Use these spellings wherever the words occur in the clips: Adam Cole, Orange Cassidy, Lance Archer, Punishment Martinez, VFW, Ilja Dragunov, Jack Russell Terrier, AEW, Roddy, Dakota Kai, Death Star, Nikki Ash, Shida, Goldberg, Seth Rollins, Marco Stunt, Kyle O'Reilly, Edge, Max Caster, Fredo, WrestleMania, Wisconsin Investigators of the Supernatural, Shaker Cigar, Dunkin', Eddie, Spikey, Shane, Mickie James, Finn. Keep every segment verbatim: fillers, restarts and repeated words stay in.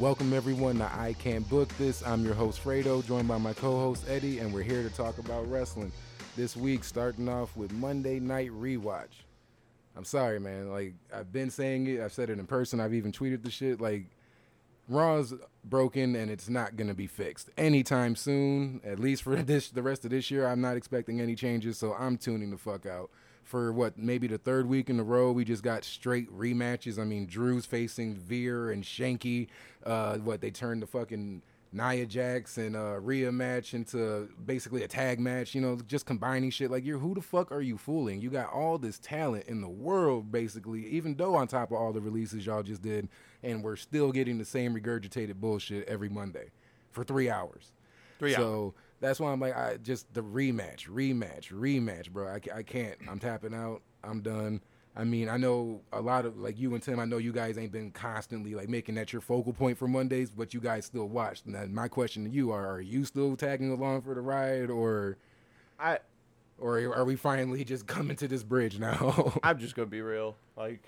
Welcome everyone to I Can't Book This. I'm your host Fredo, joined by my co-host Eddie, and we're here to talk about wrestling. This week, starting off with Monday Night Rewatch. I'm sorry, man. Like, I've been saying it. I've said it in person. I've even tweeted the shit. Like, Raw's broken, and it's not going to be fixed anytime soon, at least for this, the rest of this year. I'm not expecting any changes, so I'm tuning the fuck out. For what, maybe the third week in a row, we just got straight rematches. I mean, Drew's facing Veer and Shanky. Uh, what, they turned the fucking Nia Jax and uh, Rhea match into basically a tag match, you know, just combining shit. Like, you're who the fuck are you fooling? You got all this talent in the world, basically, even though on top of all the releases y'all just did, and we're still getting the same regurgitated bullshit every Monday for three hours. Three hours. So that's why I'm like, I just the rematch, rematch, rematch, bro. I, I can't. I'm tapping out. I'm done. I mean, I know a lot of, like, you and Tim, I know you guys ain't been constantly, like, making that your focal point for Mondays, but you guys still watch. Now, my question to you are, are you still tagging along for the ride, or I, or are we finally just coming to this bridge now? I'm just going to be real. Like,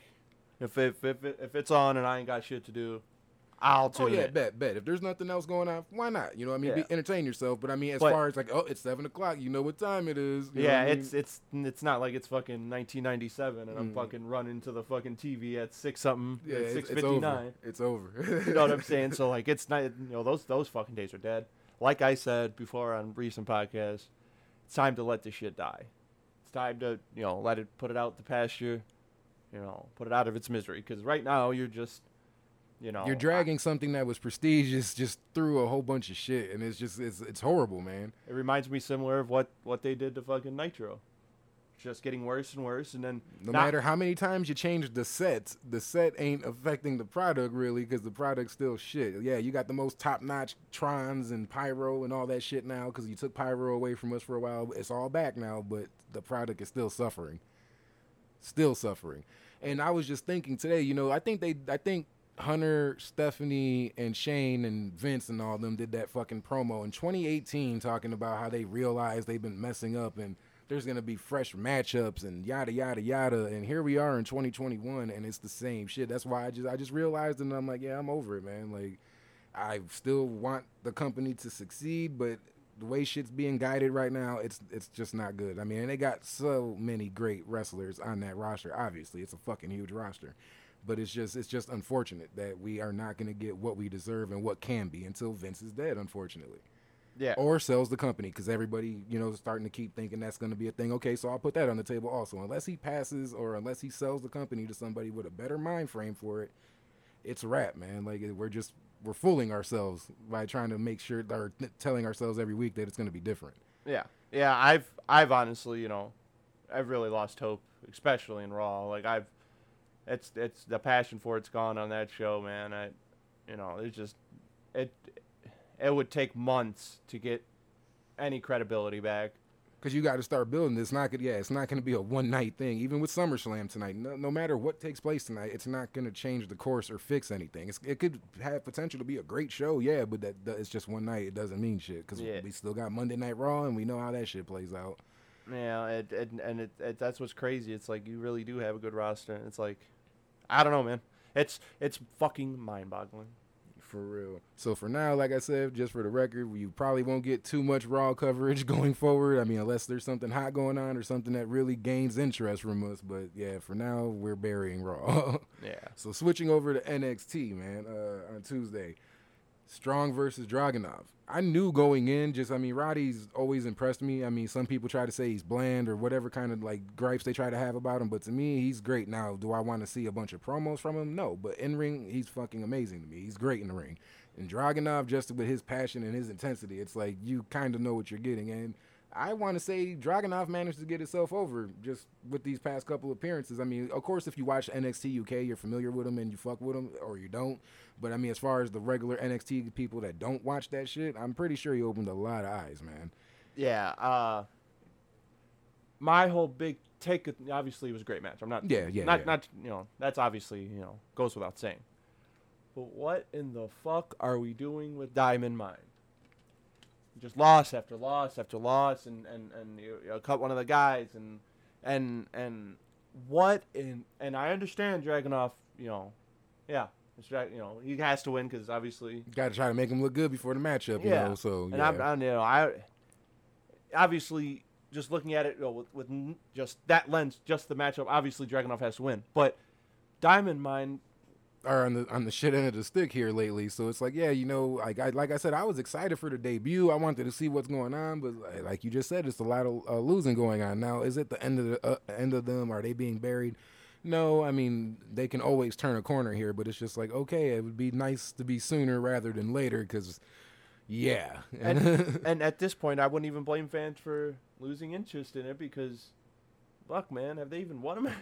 if, if, if, if it's on and I ain't got shit to do, I'll tune it. Oh, yeah, it. bet, bet. If there's nothing else going on, why not? You know what I mean? Yeah. Be, entertain yourself. But, I mean, as but, far as, like, oh, it's seven o'clock, you know what time it is. You yeah, it's I mean? it's it's not like it's fucking nineteen ninety-seven and mm. I'm fucking running to the fucking T V at six something, yeah, at six fifty-nine. It's over. It's over. You know what I'm saying? So, like, it's not, you know, those, those fucking days are dead. Like I said before on recent podcasts, it's time to let this shit die. It's time to, you know, let it, put it out the pasture, you know, put it out of its misery. Because right now, you're just... You know, you're dragging I, something that was prestigious just through a whole bunch of shit, and it's just it's it's horrible, man. It reminds me similar of what, what they did to fucking Nitro, just getting worse and worse, and then no not, matter how many times you change the sets, the set ain't affecting the product really, because the product's still shit. Yeah, you got the most top notch trons and pyro and all that shit now, because you took pyro away from us for a while. It's all back now, but the product is still suffering, still suffering. And I was just thinking today, you know, I think they, I think. Hunter, Stephanie, and Shane and Vince and all them did that fucking promo in twenty eighteen talking about how they realized they've been messing up and there's going to be fresh matchups and yada, yada, yada. And here we are in twenty twenty-one and it's the same shit. That's why I just I just realized it, and I'm like, yeah, I'm over it, man. Like, I still want the company to succeed, but the way shit's being guided right now, it's it's just not good. I mean, and they got so many great wrestlers on that roster. Obviously, it's a fucking huge roster. But it's just it's just unfortunate that we are not going to get what we deserve and what can be until Vince is dead, unfortunately. Yeah. Or sells the company, because everybody, you know, is starting to keep thinking that's going to be a thing. Okay, so I'll put that on the table also. Unless he passes or unless he sells the company to somebody with a better mind frame for it, it's a wrap, man. Like, we're just we're fooling ourselves by trying to make sure or telling ourselves every week that it's going to be different. Yeah. Yeah, I've I've honestly, you know, I've really lost hope, especially in Raw. Like, I've It's it's the passion for it's gone on that show, man. I, you know, it's just it. It would take months to get any credibility back. Cause you got to start building this. Not yeah, it's not going to be a one night thing. Even with SummerSlam tonight, no, no matter what takes place tonight, it's not going to change the course or fix anything. It's, it could have potential to be a great show, yeah, but that, that it's just one night. It doesn't mean shit. Cause yeah. we still got Monday Night Raw, and we know how that shit plays out. Yeah, it, it, and it, it, that's what's crazy. It's like you really do have a good roster. It's like, I don't know, man. It's it's fucking mind-boggling. For real. So for now, like I said, just for the record, you probably won't get too much Raw coverage going forward. I mean, unless there's something hot going on or something that really gains interest from us. But, yeah, for now, we're burying Raw. Yeah. So switching over to N X T, man, uh, on Tuesday. Strong versus Dragunov. I knew going in, just, I mean, Roddy's always impressed me. I mean, some people try to say he's bland or whatever kind of, like, gripes they try to have about him, but to me, he's great. Now, do I want to see a bunch of promos from him? No, but in ring, he's fucking amazing to me. He's great in the ring. And Dragunov, just with his passion and his intensity, it's like you kind of know what you're getting. And I want to say Dragunov managed to get himself over just with these past couple appearances. I mean, of course, if you watch N X T U K, you're familiar with him and you fuck with him, or you don't. But, I mean, as far as the regular N X T people that don't watch that shit, I'm pretty sure he opened a lot of eyes, man. Yeah. Uh, my whole big take, obviously, it was a great match. I'm not, yeah, yeah, not, yeah. not, you know, that's obviously, you know, goes without saying. But what in the fuck are we doing with Diamond Mine? Just loss after loss after loss, and and and you know, cut one of the guys, and and and what in and I understand Dragunov, you know, yeah, You know, he has to win because obviously got to try to make him look good before the matchup. Yeah. You know, so yeah. And I, I you know I obviously just looking at it you know, with with just that lens, just the matchup. Obviously, Dragunov has to win, but Diamond Mine are on the on the shit end of the stick here lately. So it's like, yeah, you know, like I like I said, I was excited for the debut. I wanted to see what's going on, but like you just said, it's a lot of uh, losing going on now. Is it the end of the uh, end of them? Are they being buried? No, I mean, they can always turn a corner here, but it's just like, okay, it would be nice to be sooner rather than later because, yeah. And, and at this point, I wouldn't even blame fans for losing interest in it because, fuck, man, have they even won a match?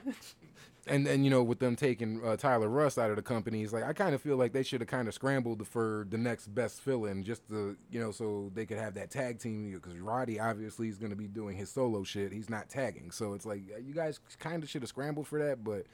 And, and you know, with them taking uh, Tyler Rust out of the company, it's like, I kind of feel like they should have kind of scrambled for the next best fill-in just to, you know, so they could have that tag team because Roddy obviously is going to be doing his solo shit. He's not tagging. So it's like, you guys kind of should have scrambled for that. But,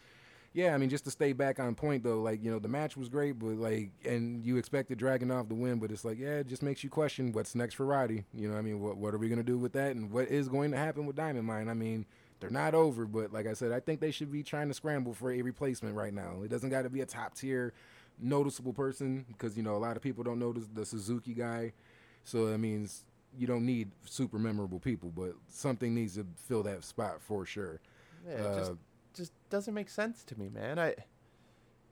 yeah, I mean, just to stay back on point, though, like, you know, the match was great, but, like, and you expected Dragunov to win, but it's like, yeah, it just makes you question what's next for Roddy. You know what I mean? What, what are we going to do with that? And what is going to happen with Diamond Mine? I mean, they're not over, but like I said, I think they should be trying to scramble for a replacement right now. It doesn't got to be a top-tier, noticeable person because, you know, a lot of people don't notice the Suzuki guy. So that means you don't need super memorable people, but something needs to fill that spot for sure. Yeah, uh, it just, just doesn't make sense to me, man. I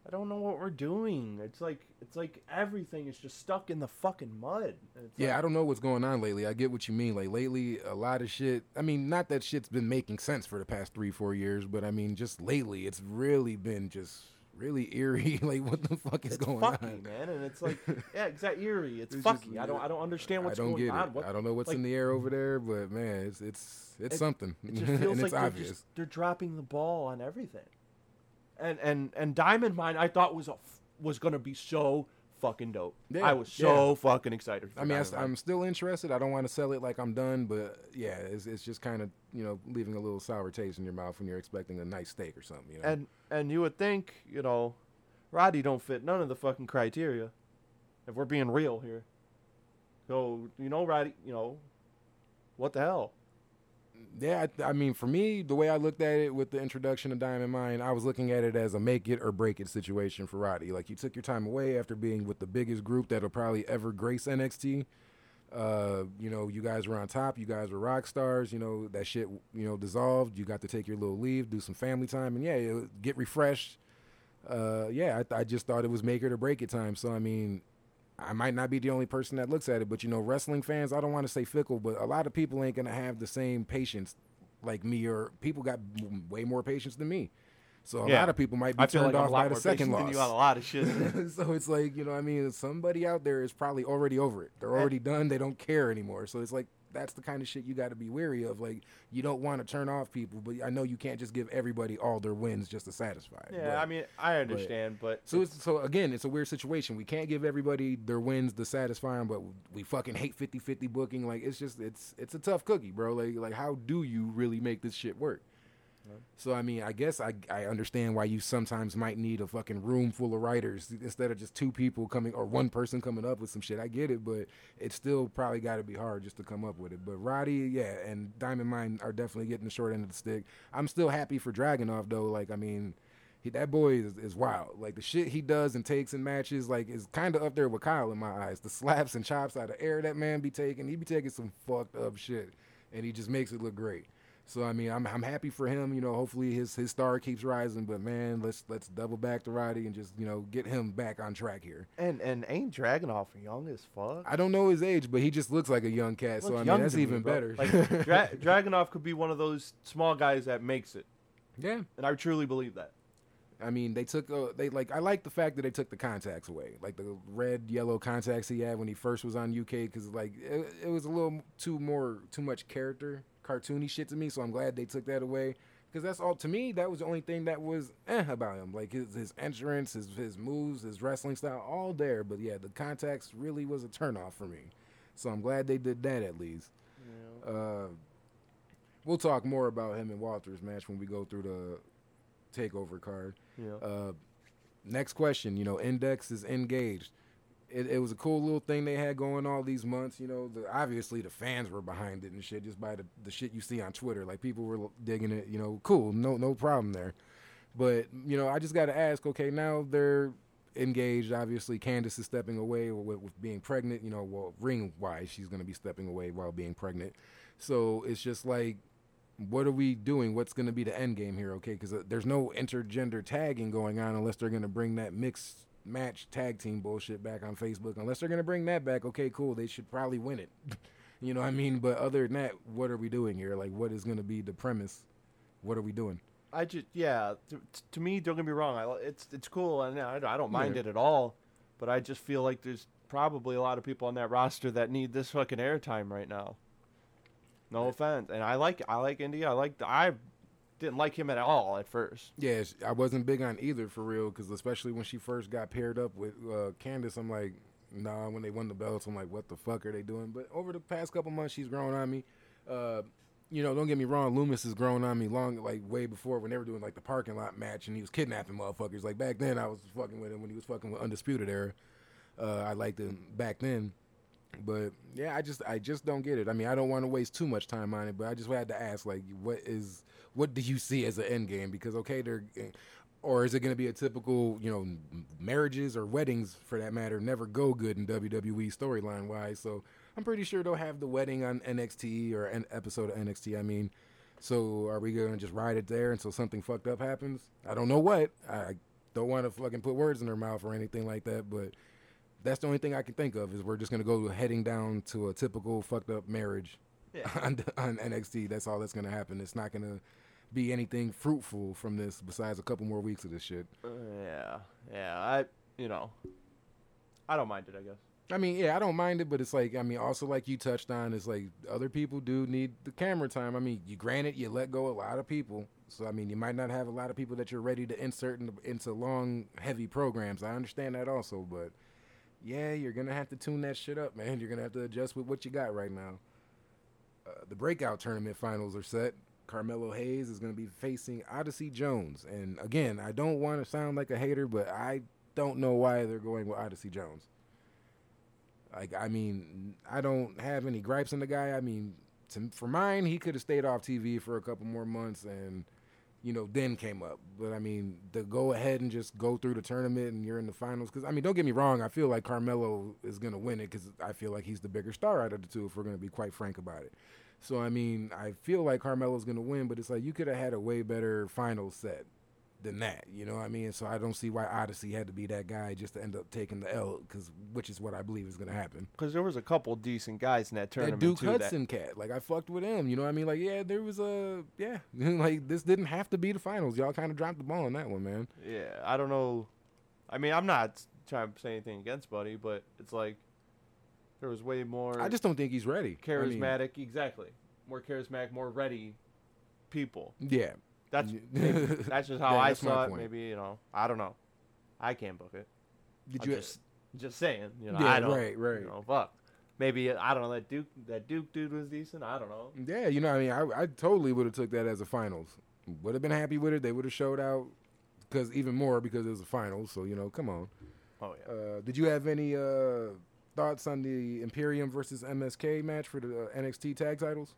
I don't know what we're doing. It's like it's like everything is just stuck in the fucking mud. It's yeah, like, I don't know what's going on lately. I get what you mean. Like lately, a lot of shit. I mean, not that shit's been making sense for the past three, four years, but I mean, just lately, it's really been just really eerie. Like, what the fuck is it's going fucky, on, man? And it's like, yeah, exactly eerie. It's, it's fucky. Just, I don't, I don't understand what's I don't going get it. on. What, I don't know what's like, in the air over there, but man, it's it's it's it, something. It just feels and like it's they're obvious. Just, they're dropping the ball on everything. And, and and Diamond Mine, I thought was a, was gonna be so fucking dope. Yeah, I was so yeah. fucking excited. For I mean, I, I'm still interested. I don't want to sell it like I'm done, but yeah, it's it's just kind of you know leaving a little sour taste in your mouth when you're expecting a nice steak or something. You know. And and you would think you know, Roddy don't fit none of the fucking criteria, if we're being real here. So you know, Roddy, you know, what the hell. Yeah, I, I mean, for me, the way I looked at it with the introduction of Diamond Mine, I was looking at it as a make it or break it situation for Roddy. Like, you took your time away after being with the biggest group that'll probably ever grace N X T. Uh, you know, you guys were on top. You guys were rock stars. You know, that shit, you know, dissolved. You got to take your little leave, do some family time, and, yeah, get refreshed. Uh, yeah, I, I just thought it was make it or break it time. So, I mean, I might not be the only person that looks at it, but, you know, wrestling fans, I don't want to say fickle, but a lot of people ain't going to have the same patience like me, or people got way more patience than me. So a yeah. lot of people might be I turned like off by the second loss. I feel like I'm a lot more patient than you on a lot of shit. So it's like, you know what I mean? Somebody out there is probably already over it. They're already done. They don't care anymore. So it's like that's the kind of shit you got to be wary of. Like, you don't want to turn off people, but I know you can't just give everybody all their wins just to satisfy. Yeah, but, I mean, I understand, but... but so, it's, so, again, it's a weird situation. We can't give everybody their wins to satisfy them, but we fucking hate fifty-fifty booking. Like, it's just, it's it's a tough cookie, bro. Like, like how do you really make this shit work? So, I mean, I guess I I understand why you sometimes might need a fucking room full of writers instead of just two people coming or one person coming up with some shit. I get it, but it's still probably got to be hard just to come up with it. But Roddy, yeah, and Diamond Mine are definitely getting the short end of the stick. I'm still happy for Dragunov, though. Like, I mean, he, that boy is, is wild. Like, the shit he does and takes in matches, like, is kind of up there with Kyle in my eyes. The slaps and chops out of air that man be taking, he be taking some fucked up shit, and he just makes it look great. So, I mean, I'm I'm happy for him. You know, hopefully his, his star keeps rising. But, man, let's let's double back to Roddy and just, you know, get him back on track here. And and ain't Dragunov young as fuck? I don't know his age, but he just looks like a young cat. So, I mean, that's even me, better. Like, Dra- Dragunov could be one of those small guys that makes it. Yeah. And I truly believe that. I mean, they took uh, they like I like the fact that they took the contacts away, like the red, yellow contacts he had when he first was on U K, because like it, it was a little too more too much character, cartoony shit to me. So I'm glad they took that away, because that's all to me. That was the only thing that was eh about him, like his his entrance, his his moves, his wrestling style, all there. But yeah, the contacts really was a turnoff for me. So I'm glad they did that at least. Yeah. Uh, we'll talk more about him and Walter's match when we go through the Takeover card. Yeah. Uh, next question. You know, Index is engaged. It, it was a cool little thing they had going all these months. You know, the, obviously the fans were behind it and shit, just by the, the shit you see on Twitter. Like, people were digging it. You know, cool. No, no problem there. But you know, I just got to ask. Okay, now they're engaged, obviously. Candice is stepping away with, with being pregnant, you know, well, ring-wise, she's going to be stepping away while being pregnant. So it's just like, what are we doing? What's going to be the end game here, okay? Because uh, there's no intergender tagging going on unless they're going to bring that mixed match tag team bullshit back on Facebook. Unless they're going to bring that back, okay, cool, they should probably win it. You know what I mean? But other than that, what are we doing here? Like, what is going to be the premise? What are we doing? I just, yeah, to, to me, don't get me wrong, I, it's it's cool, and I, I don't mind yeah. it at all, but I just feel like there's probably a lot of people on that roster that need this fucking airtime right now. No offense, and I like I like India. I like I didn't like him at all at first. Yeah, I wasn't big on either for real, because especially when she first got paired up with uh, Candice, I'm like, nah. When they won the belts, I'm like, what the fuck are they doing? But over the past couple months, she's grown on me. Uh, you know, don't get me wrong, Loomis has grown on me long, like way before when they were doing like the parking lot match and he was kidnapping motherfuckers. Like back then, I was fucking with him when he was fucking with Undisputed Era. Uh, I liked him back then. But yeah, I just I just don't get it. I mean, I don't want to waste too much time on it, but I just had to ask, like, what is what do you see as an end game? Because okay, they're or is it going to be a typical, you know, marriages or weddings for that matter never go good in W W E storyline wise. So I'm pretty sure they'll have the wedding on N X T or an episode of N X T. I mean, so are we going to just ride it there until something fucked up happens? I don't know what. I don't want to fucking put words in their mouth or anything like that, but. That's the only thing I can think of is we're just gonna go heading down to a typical fucked up marriage yeah. on, on N X T. That's all that's gonna happen. It's not gonna be anything fruitful from this besides a couple more weeks of this shit. Uh, yeah, yeah. I, you know, I don't mind it. I guess. I mean, yeah, I don't mind it, but it's like, I mean, also like you touched on, it's like other people do need the camera time. I mean, you granted you let go a lot of people, so I mean, you might not have a lot of people that you're ready to insert in, into long, heavy programs. I understand that also, but. Yeah, you're going to have to tune that shit up, man. You're going to have to adjust with what you got right now. Uh, the breakout tournament finals are set. Carmelo Hayes is going to be facing Odyssey Jones. And, again, I don't want to sound like a hater, but I don't know why they're going with Odyssey Jones. Like, I mean, I don't have any gripes on the guy. I mean, to, for mine, he could have stayed off T V for a couple more months and... you know, then came up. But, I mean, to go ahead and just go through the tournament and you're in the finals. Because, I mean, don't get me wrong. I feel like Carmelo is going to win it because I feel like he's the bigger star out of the two, if we're going to be quite frank about it. So, I mean, I feel like Carmelo's going to win, but it's like you could have had a way better final set than that. You know what I mean? So I don't see why Odyssey had to be that guy just to end up taking the L, cause, which is what I believe is going to happen. Because there was a couple decent guys in that tournament, that Duke too, Hudson that... cat. Like, I fucked with him. You know what I mean? Like, yeah, there was a... Yeah. Like, this didn't have to be the finals. Y'all kind of dropped the ball on that one, man. Yeah, I don't know. I mean, I'm not trying to say anything against Buddy, but it's like there was way more... I just don't think he's ready. Charismatic. I mean, exactly. More charismatic, more ready people. Yeah. That's maybe, that's just how yeah, I saw it. Point. Maybe, you know, I don't know. I can't book it. Did you just just saying, you know, yeah, I don't right, right. You know, fuck. Maybe I don't know that Duke that Duke dude was decent. I don't know. Yeah, you know, I mean, I I totally would have took that as a finals. Would have been happy with it. They would have showed out because even more because it was a finals. So you know, come on. Oh yeah. Uh, did you have any uh, thoughts on the Imperium versus M S K match for the uh, N X T tag titles?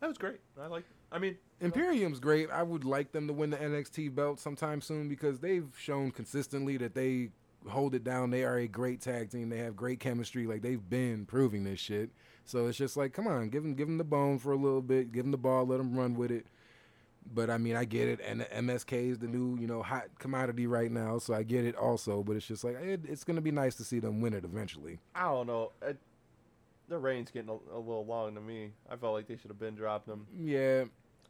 That was great. I liked it. I mean, Imperium's great. I would like them to win the N X T belt sometime soon because they've shown consistently that they hold it down. They are a great tag team. They have great chemistry. Like, they've been proving this shit. So it's just like, come on, give them, give them the bone for a little bit. Give them the ball. Let them run with it. But, I mean, I get it. And the M S K is the new, you know, hot commodity right now. So I get it also. But it's just like, it, it's going to be nice to see them win it eventually. I don't know. I- The reign's getting a, a little long to me. I felt like they should have been dropped them. Yeah.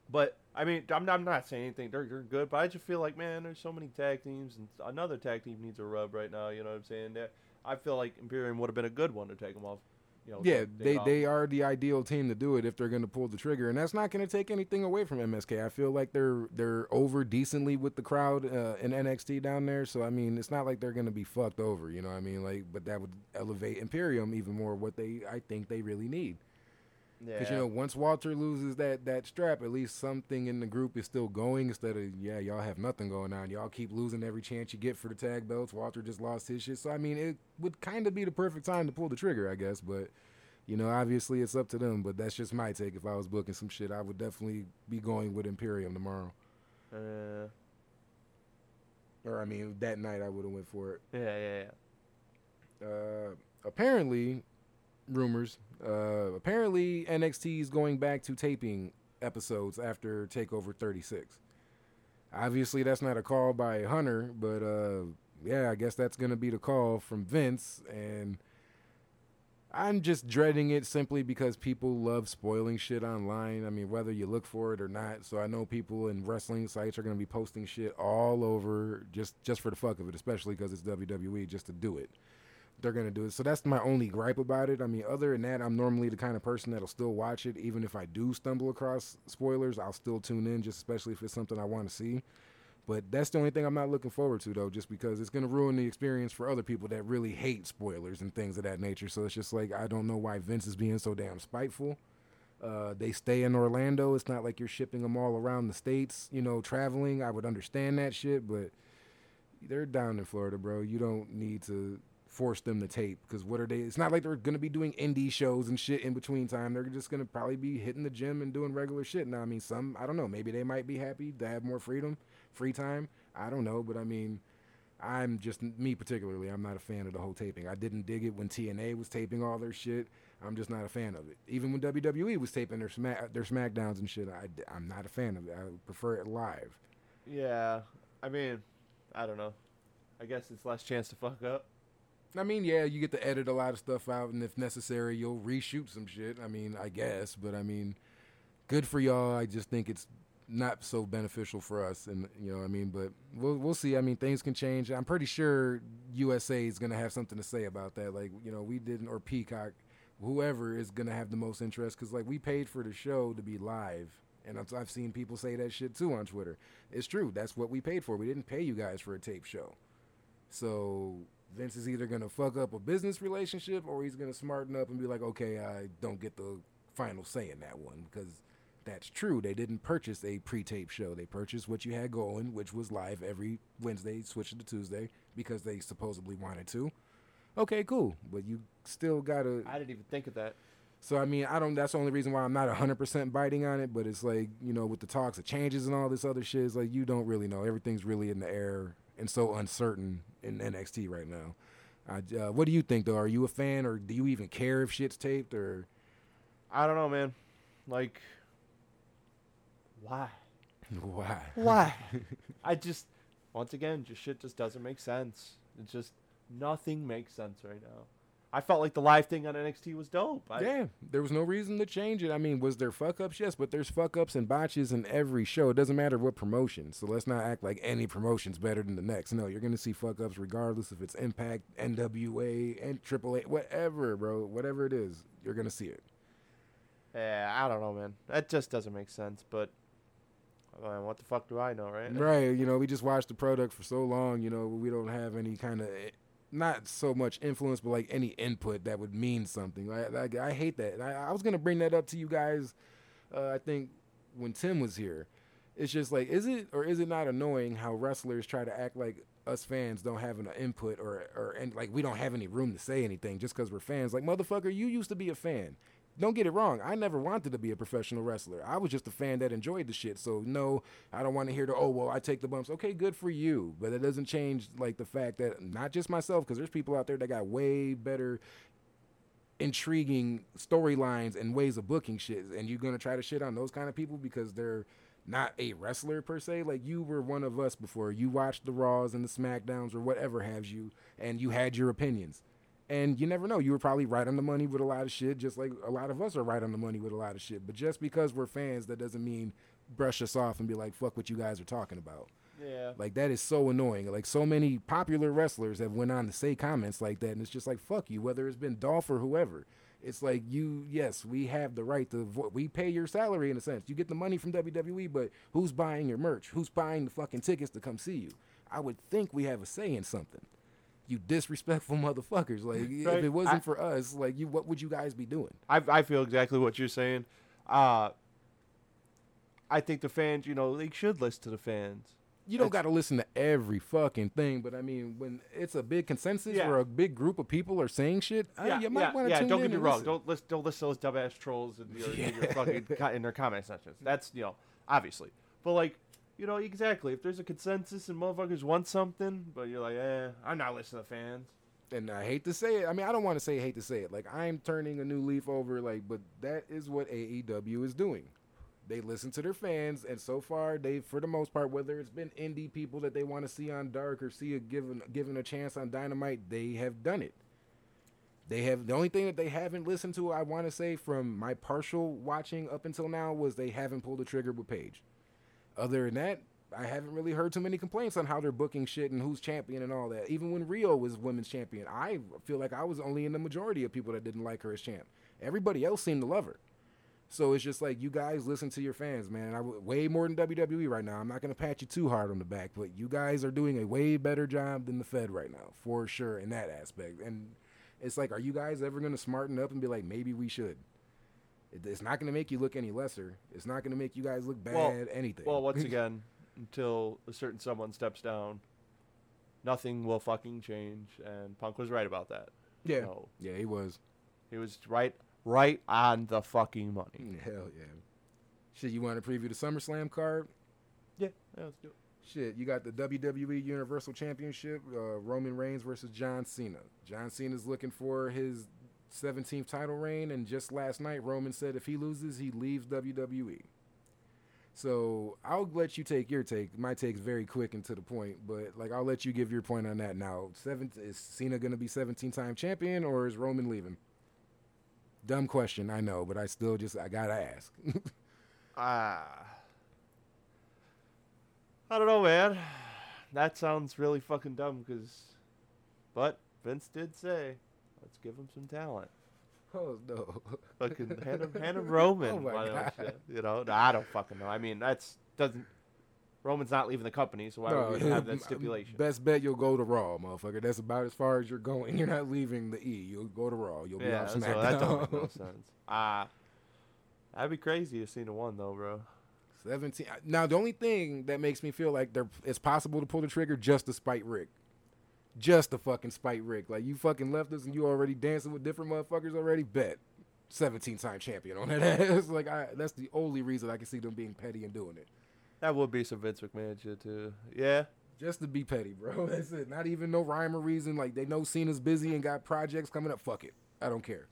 But, I mean, I'm, I'm not saying anything. They're, they're good, but I just feel like, man, there's so many tag teams, and another tag team needs a rub right now, you know what I'm saying? I feel like Imperium would have been a good one to take them off. You know, yeah, they, they are the ideal team to do it if they're going to pull the trigger, and that's not going to take anything away from M S K. I feel like they're they're over decently with the crowd uh, in N X T down there, so, I mean, it's not like they're going to be fucked over, you know what I mean? Like, but that would elevate Imperium even more, what they I think they really need. Because, yeah. You know, once Walter loses that, that strap, at least something in the group is still going instead of, yeah, y'all have nothing going on. Y'all keep losing every chance you get for the tag belts. Walter just lost his shit. So, I mean, it would kind of be the perfect time to pull the trigger, I guess. But, you know, obviously it's up to them. But that's just my take. If I was booking some shit, I would definitely be going with Imperium tomorrow. Uh, Or, I mean, that night I would have went for it. Yeah, yeah, yeah. Uh, apparently, rumors, uh, apparently N X T is going back to taping episodes after Takeover thirty-six. Obviously, that's not a call by Hunter, but uh, yeah, I guess that's going to be the call from Vince. And I'm just dreading it simply because people love spoiling shit online. I mean, whether you look for it or not. So I know people in wrestling sites are going to be posting shit all over just, just for the fuck of it, especially because it's W W E, just to do it. They're going to do it. So that's my only gripe about it. I mean, other than that, I'm normally the kind of person that'll still watch it. Even if I do stumble across spoilers, I'll still tune in, just especially if it's something I want to see. But that's the only thing I'm not looking forward to, though, just because it's going to ruin the experience for other people that really hate spoilers and things of that nature. So it's just like, I don't know why Vince is being so damn spiteful. Uh, they stay in Orlando. It's not like you're shipping them all around the states, you know, traveling. I would understand that shit, but they're down in Florida, bro. You don't need to force them to tape, because what are they? It's not like they're going to be doing indie shows and shit in between time. They're just going to probably be hitting the gym and doing regular shit. Now, I mean, some, I don't know, maybe they might be happy to have more freedom, free time. I don't know, but I mean, I'm just, me particularly, I'm not a fan of the whole taping. I didn't dig it when T N A was taping all their shit. I'm just not a fan of it. Even when W W E was taping their smack, their SmackDowns and shit, I, I'm not a fan of it. I prefer it live. Yeah, I mean, I don't know. I guess it's less chance to fuck up. I mean, yeah, you get to edit a lot of stuff out, and if necessary, you'll reshoot some shit. I mean, I guess, but I mean, good for y'all. I just think it's not so beneficial for us, and you know what I mean? But we'll we'll see. I mean, things can change. I'm pretty sure U S A is going to have something to say about that. Like, you know, we didn't, or Peacock, whoever is going to have the most interest, because, like, we paid for the show to be live, and I've seen people say that shit, too, on Twitter. It's true. That's what we paid for. We didn't pay you guys for a tape show. So Vince is either going to fuck up a business relationship, or he's going to smarten up and be like, okay, I don't get the final say in that one, because that's true. They didn't purchase a pre-tape show. They purchased what you had going, which was live every Wednesday, switched to Tuesday, because they supposedly wanted to. Okay, cool. But you still got to... I didn't even think of that. So, I mean, I don't. That's the only reason why I'm not one hundred percent biting on it, but it's like, you know, with the talks of changes and all this other shit, it's like, you don't really know. Everything's really in the air and so uncertain in N X T right now. Uh, uh, what do you think, though? Are you a fan, or do you even care if shit's taped? Or I don't know, man. Like, why? Why? Why? I just, once again, just shit just doesn't make sense. It just, nothing makes sense right now. I felt like the live thing on N X T was dope. I, yeah, there was no reason to change it. I mean, was there fuck-ups? Yes, but there's fuck-ups and botches in every show. It doesn't matter what promotion. So let's not act like any promotion's better than the next. No, you're going to see fuck-ups regardless if it's Impact, N W A, and triple A, whatever, bro. Whatever it is, you're going to see it. Yeah, I don't know, man. That just doesn't make sense, but uh, what the fuck do I know, right? Right, you know, we just watched the product for so long, you know, we don't have any kind of... not so much influence, but like any input that would mean something. I, I, I hate that. I, I was going to bring that up to you guys, uh, I think, when Tim was here. It's just like, is it or is it not annoying how wrestlers try to act like us fans don't have an input or, or and like we don't have any room to say anything just because we're fans? Like, motherfucker, you used to be a fan. Don't get it wrong. I never wanted to be a professional wrestler. I was just a fan that enjoyed the shit. So, no, I don't want to hear the, oh, well, I take the bumps. Okay, good for you. But it doesn't change, like, the fact that not just myself, because there's people out there that got way better intriguing storylines and ways of booking shit. And you're going to try to shit on those kind of people because they're not a wrestler per se. Like, you were one of us before. You watched the Raws and the SmackDowns or whatever have you, and you had your opinions. And you never know. You were probably right on the money with a lot of shit, just like a lot of us are right on the money with a lot of shit. But just because we're fans, that doesn't mean brush us off and be like, fuck what you guys are talking about. Yeah. Like, that is so annoying. Like, so many popular wrestlers have went on to say comments like that, and it's just like, fuck you, whether it's been Dolph or whoever. It's like, you, yes, we have the right to, vo- we pay your salary in a sense. You get the money from W W E, but who's buying your merch? Who's buying the fucking tickets to come see you? I would think we have a say in something. You disrespectful motherfuckers. Like, right. If it wasn't I, for us, like, you, what would you guys be doing? I I feel exactly what you're saying. Uh, I think the fans, you know, they should listen to the fans. You don't got to listen to every fucking thing, but, I mean, when it's a big consensus yeah. or a big group of people are saying shit, yeah, I, you might yeah, want to yeah, tune in. Yeah, don't get me wrong. Listen. Don't listen, don't listen to those dumbass trolls in, the, yeah. in, your fucking, in their comment sections. That's, you know, obviously. But, like, You know, exactly. If there's a consensus and motherfuckers want something, but you're like, eh, I'm not listening to fans. And I hate to say it. I mean, I don't want to say hate to say it. Like, I'm turning a new leaf over, like, but that is what A E W is doing. They listen to their fans, and so far, they, for the most part, whether it's been indie people that they want to see on Dark or see a given given a chance on Dynamite, they have done it. They have the only thing that they haven't listened to, I want to say, from my partial watching up until now, was they haven't pulled the trigger with Paige. Other than that, I haven't really heard too many complaints on how they're booking shit and who's champion and all that. Even when Rio was women's champion, I feel like I was only in the majority of people that didn't like her as champ. Everybody else seemed to love her. So it's just like, you guys listen to your fans, man. I, way more than W W E right now. I'm not going to pat you too hard on the back, but you guys are doing a way better job than the Fed right now, for sure, in that aspect. And it's like, are you guys ever going to smarten up and be like, maybe we should? It, it's not going to make you look any lesser. It's not going to make you guys look bad, well, anything. Well, once again, until a certain someone steps down, nothing will fucking change. And Punk was right about that. Yeah. So, yeah, he was. He was right. Right on the fucking money. Hell yeah. Shit, you want to preview the SummerSlam card? Yeah, yeah, let's do it. Shit, you got the W W E Universal Championship, uh, Roman Reigns versus John Cena. John Cena's looking for his seventeenth title reign, and just last night, Roman said if he loses, he leaves W W E. So I'll let you take your take. My take's very quick and to the point, but like I'll let you give your point on that now. Seven, is Cena going to be seventeen-time champion, or is Roman leaving? Dumb question, I know, but I still just, I gotta ask. Ah. uh, I don't know, man. That sounds really fucking dumb, because, but Vince did say, let's give him some talent. Oh, no. Fucking hand him, hand him Roman. Oh, my God. You know, no, I don't fucking know. I mean, that's, doesn't, Roman's not leaving the company, so why no, would we have that stipulation? Best bet you'll go to Raw, motherfucker. That's about as far as you're going. You're not leaving the E. You'll go to Raw. You'll yeah, be on SmackDown. So that don't make no sense. Uh, that'd be crazy to see the one, though, bro. seventeen. Now, the only thing that makes me feel like there, it's possible to pull the trigger just to spite Rick. Just to fucking spite Rick. Like, you fucking left us and you already dancing with different motherfuckers already? Bet. seventeen-time champion on that ass. Like, I, that's the only reason I can see them being petty and doing it. That would be some Vince McMahon shit, too. Yeah. Just to be petty, bro. That's it. Not even no rhyme or reason. Like, they know Cena's busy and got projects coming up. Fuck it. I don't care.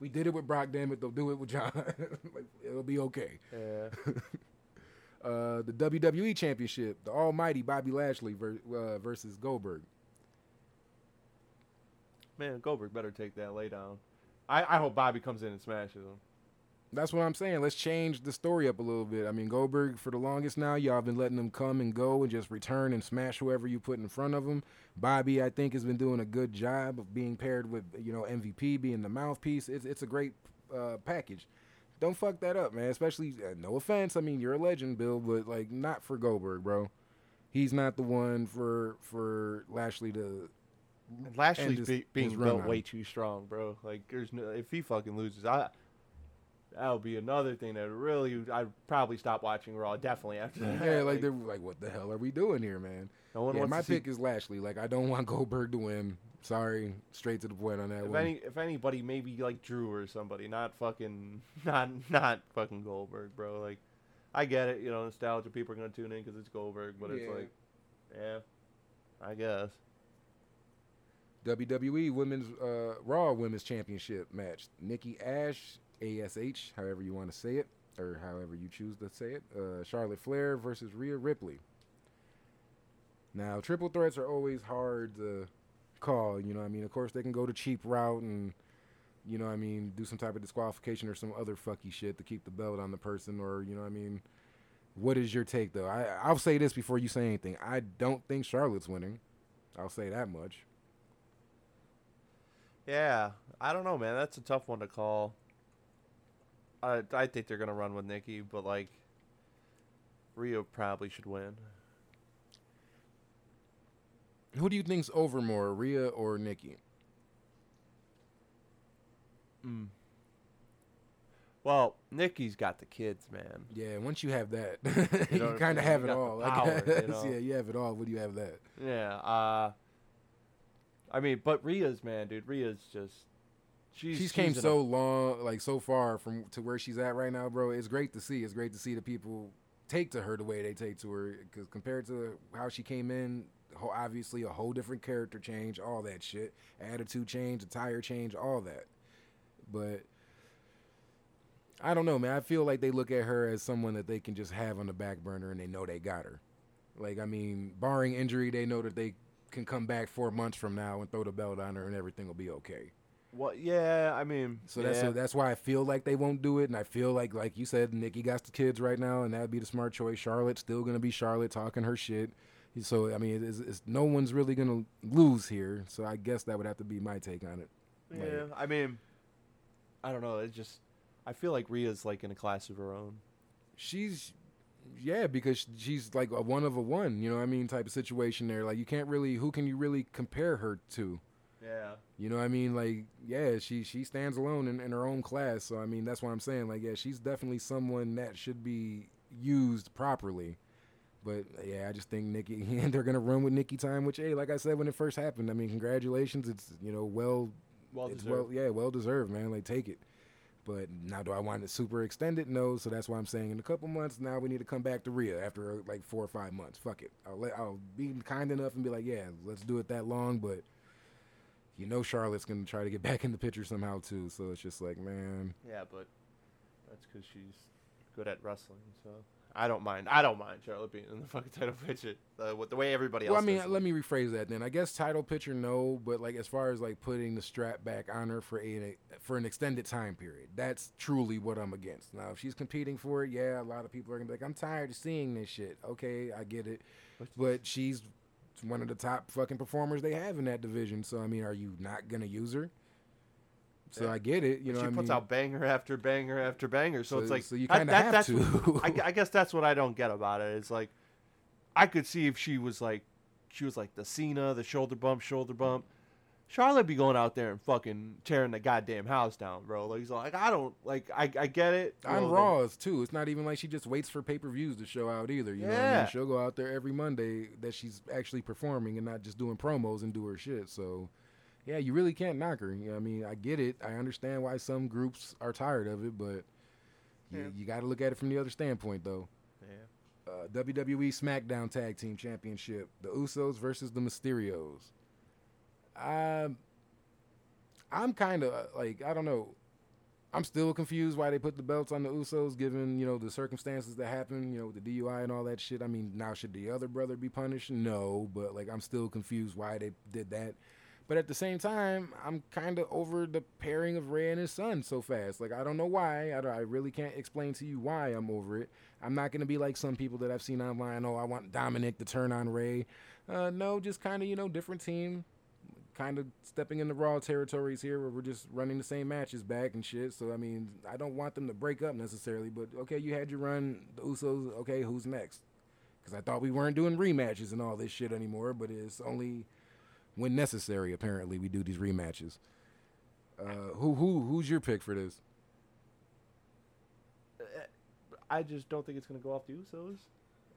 We did it with Brock, damn it. They'll do it with John. Like, it'll be okay. Yeah. uh, the W W E Championship, the almighty Bobby Lashley ver- uh, versus Goldberg. Man, Goldberg better take that lay down. I, I hope Bobby comes in and smashes him. That's what I'm saying. Let's change the story up a little bit. I mean, Goldberg, for the longest now, y'all been letting him come and go and just return and smash whoever you put in front of him. Bobby, I think, has been doing a good job of being paired with, you know, M V P, being the mouthpiece. It's it's a great uh, package. Don't fuck that up, man. Especially, uh, no offense. I mean, you're a legend, Bill, but, like, not for Goldberg, bro. He's not the one for for Lashley to... And Lashley's his, be, being built way too strong, bro. Like, there's no, if he fucking loses, I... That would be another thing that really, I'd probably stop watching Raw definitely after that. Yeah, like, they're like, what the hell are we doing here, man? No one yeah, wants my to pick see... is Lashley. Like, I don't want Goldberg to win. Sorry, straight to the point on that if one. Any, if anybody, maybe like Drew or somebody, not fucking, not not fucking Goldberg, bro. Like, I get it, you know, nostalgia. People are gonna tune in because it's Goldberg, but yeah. It's like, yeah, I guess. W W E Women's uh, Raw Women's Championship match: Nikki Ash. A S H, however you want to say it, or however you choose to say it, uh, Charlotte Flair versus Rhea Ripley. Now, triple threats are always hard to call, you know what I mean? Of course, they can go the cheap route and, you know what I mean, do some type of disqualification or some other fucky shit to keep the belt on the person or, you know what I mean? What is your take, though? I, I'll say this before you say anything. I don't think Charlotte's winning. I'll say that much. Yeah, I don't know, man. That's a tough one to call. I, I think they're going to run with Nikki, but, like, Rhea probably should win. Who do you think's over more, Rhea or Nikki? Mm. Well, Nikki's got the kids, man. Yeah, once you have that, you, know, you kind of have it all. Power, you know? Yeah, you have it all when you have that. Yeah. Uh, I mean, but Rhea's, man, dude, Rhea's just... She's, she's came so long, like so far from to where she's at right now, bro. It's great to see. It's great to see the people take to her the way they take to her, because compared to how she came in, obviously a whole different character change, all that shit, attitude change, attire change, all that. But I don't know, man. I feel like they look at her as someone that they can just have on the back burner, and they know they got her. Like, I mean, barring injury, they know that they can come back four months from now and throw the belt on her, and everything will be okay. Well, yeah, I mean, so that's yeah. a, that's why I feel like they won't do it, and I feel like, like you said, Nikki got the kids right now, and that'd be the smart choice. Charlotte's still gonna be Charlotte, talking her shit. So I mean, it's, it's, no one's really gonna lose here. So I guess that would have to be my take on it. Yeah, like, I mean, I don't know. It's just I feel like Rhea's like in a class of her own. She's. Yeah, because she's like a one of a one, you know what I mean, type of situation there. Like, you can't really, who can you really compare her to? Yeah. You know what I mean? Like, yeah, she, she stands alone in, in her own class. So, I mean, that's what I'm saying. Like, yeah, she's definitely someone that should be used properly. But, yeah, I just think Nikki, and they're going to run with Nikki time, which, hey, like I said when it first happened, I mean, congratulations. It's, you know, well, well it's deserved. Well, yeah, well deserved, man. Like, take it. But now, do I want to super extend it? No. So that's why I'm saying in a couple months now we need to come back to Rhea after like four or five months. Fuck it. I'll let, I'll be kind enough and be like, yeah, let's do it that long. But you know, Charlotte's gonna try to get back in the picture somehow too. So it's just like, man. Yeah, but that's because she's good at wrestling. So I don't mind. I don't mind Charlotte being in the fucking title picture. Uh, with the way everybody else. Well, I mean, does let me rephrase that then. I guess title picture, no, but like as far as like putting the strap back on her for a for an extended time period, that's truly what I'm against. Now, if she's competing for it, yeah, a lot of people are gonna be like, I'm tired of seeing this shit. Okay, I get it, but she's one of the top fucking performers they have in that division. So I mean, are you not gonna use her? So yeah. I get it, you know. She what puts I mean? out banger after banger after banger, so, so it's like so you kind of have that's to. I, I guess that's what I don't get about it. It's like I could see if she was like, she was like the Cena, the shoulder bump, shoulder bump. Charlotte be going out there and fucking tearing the goddamn house down, bro. Like he's like, I don't like. I I get it. On know, Raws like, too. It's not even like she just waits for pay per views to show out either. You yeah. know what I mean? She'll go out there every Monday that she's actually performing and not just doing promos and do her shit. So. Yeah, you really can't knock her. You know, I mean, I get it. I understand why some groups are tired of it, but you, yeah. you got to look at it from the other standpoint, though. Yeah. Uh, W W E SmackDown Tag Team Championship: The Usos versus the Mysterios. Um, I'm kind of like I don't know. I'm still confused why they put the belts on the Usos, given you know the circumstances that happened, you know, with the D U I and all that shit. I mean, now should the other brother be punished? No, but like I'm still confused why they did that. But at the same time, I'm kind of over the pairing of Rhea and his son so fast. Like, I don't know why. I, don't, I really can't explain to you why I'm over it. I'm not going to be like some people that I've seen online. Oh, I want Dominic to turn on Rey. Uh, no, just kind of, you know, different team. Kind of stepping into Raw territories here where we're just running the same matches back and shit. So, I mean, I don't want them to break up necessarily. But, okay, you had your run. The Usos, okay, who's next? Because I thought we weren't doing rematches and all this shit anymore. But it's only... when necessary, apparently, we do these rematches. Uh, who who who's your pick for this? I just don't think it's gonna go off the Usos.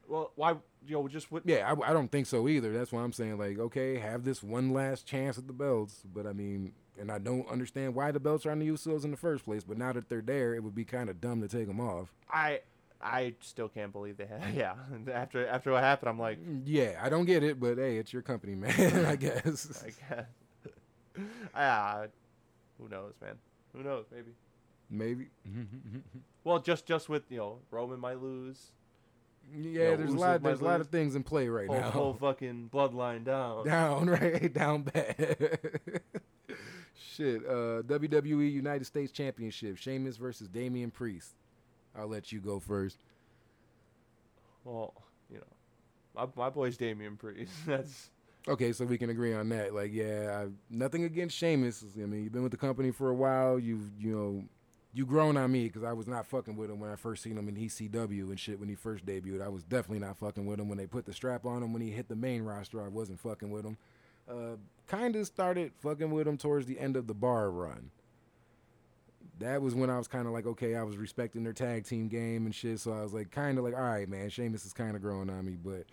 Well, why? You know, just with yeah, I, I don't think so either. That's why I'm saying like, okay, have this one last chance at the belts. But I mean, and I don't understand why the belts are on the Usos in the first place. But now that they're there, it would be kind of dumb to take them off. I. I still can't believe they had. Yeah, after after what happened, I'm like, yeah, I don't get it, but hey, it's your company, man. I guess. I guess. Ah, uh, who knows, man? Who knows? Maybe. Maybe. Well, just just with you know, Roman might lose. Yeah, you know, there's a lot. There's a lot of things in play right whole, now. Whole fucking bloodline down. Down right down bad. Shit. Uh, W W E United States Championship: Sheamus versus Damian Priest. I'll let you go first. Well, you know, my my boy's Damian Priest. That's okay. So we can agree on that. Like, yeah, I, nothing against Sheamus. I mean, you've been with the company for a while. You've you know, you grown on me because I was not fucking with him when I first seen him in E C W and shit when he first debuted. I was definitely not fucking with him when they put the strap on him when he hit the main roster. I wasn't fucking with him. Uh, kind of started fucking with him towards the end of the Bar run. That was when I was kind of like, okay, I was respecting their tag team game and shit. So I was like, kind of like, all right, man, Sheamus is kind of growing on me. But,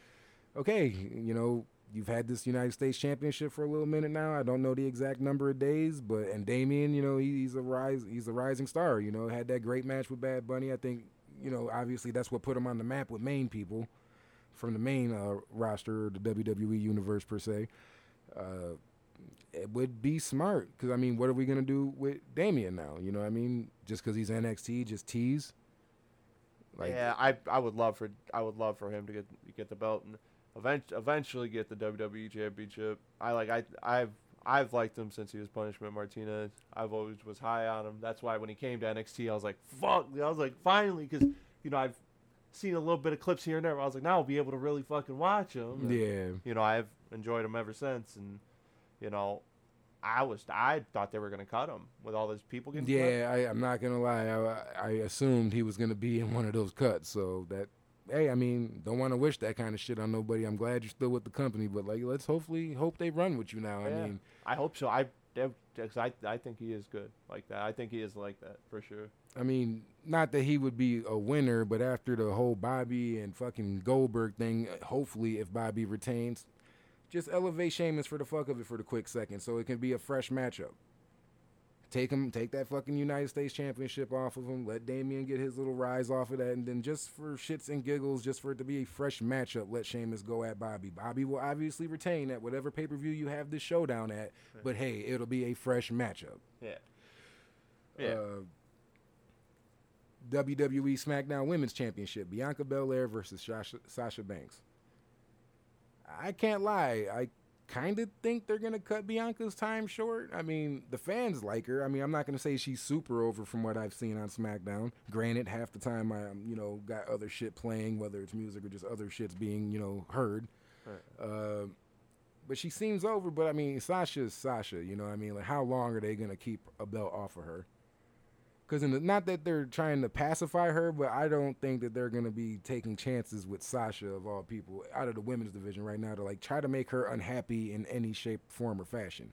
okay, you know, you've had this United States Championship for a little minute now. I don't know the exact number of days. but And Damian, you know, he, he's a rise, he's a rising star. You know, had that great match with Bad Bunny. I think you know, obviously that's what put him on the map with Maine people from the Maine uh, roster, or the W W E universe per se. Uh, it would be smart, because I mean, what are we gonna do with Damian now? You know what I mean? Just because he's N X T, just tease. Like, yeah, I I would love for I would love for him to get get the belt and eventually eventually get the W W E championship. I like I I've I've liked him since he was Punishment Martinez. I've always was high on him. That's why when he came to N X T, I was like, fuck. I was like, finally, because you know I've seen a little bit of clips here and there. But I was like, now I'll be able to really fucking watch him. And, yeah. You know, I've enjoyed him ever since, and you know, I was I thought they were gonna cut him with all those people getting. Yeah, I, I'm not gonna lie. I, I assumed he was gonna be in one of those cuts. So that, hey, I mean, don't want to wish that kind of shit on nobody. I'm glad you're still with the company, but like, let's hopefully hope they run with you now. Yeah, I mean, I hope so. I, I, I think he is good like that. I think he is like that for sure. I mean, not that he would be a winner, but after the whole Bobby and fucking Goldberg thing, hopefully, if Bobby retains, just elevate Sheamus for the fuck of it for the quick second, so it can be a fresh matchup. Take him, take that fucking United States Championship off of him. Let Damian get his little rise off of that, and then just for shits and giggles, just for it to be a fresh matchup, let Sheamus go at Bobby. Bobby will obviously retain at whatever pay-per-view you have this showdown at, but hey, it'll be a fresh matchup. Yeah. Yeah. Uh, W W E SmackDown Women's Championship: Bianca Belair versus Sasha, Sasha Banks. I can't lie. I kind of think they're going to cut Bianca's time short. I mean, the fans like her. I mean, I'm not going to say she's super over from what I've seen on SmackDown. Granted, half the time I, you know, got other shit playing, whether it's music or just other shit's being, you know, heard. Right. Uh, but she seems over, but I mean, Sasha is Sasha. You know what I mean? Like, how long are they going to keep a belt off of her? Because not that they're trying to pacify her, but I don't think that they're going to be taking chances with Sasha, of all people, out of the women's division right now to, like, try to make her unhappy in any shape, form, or fashion.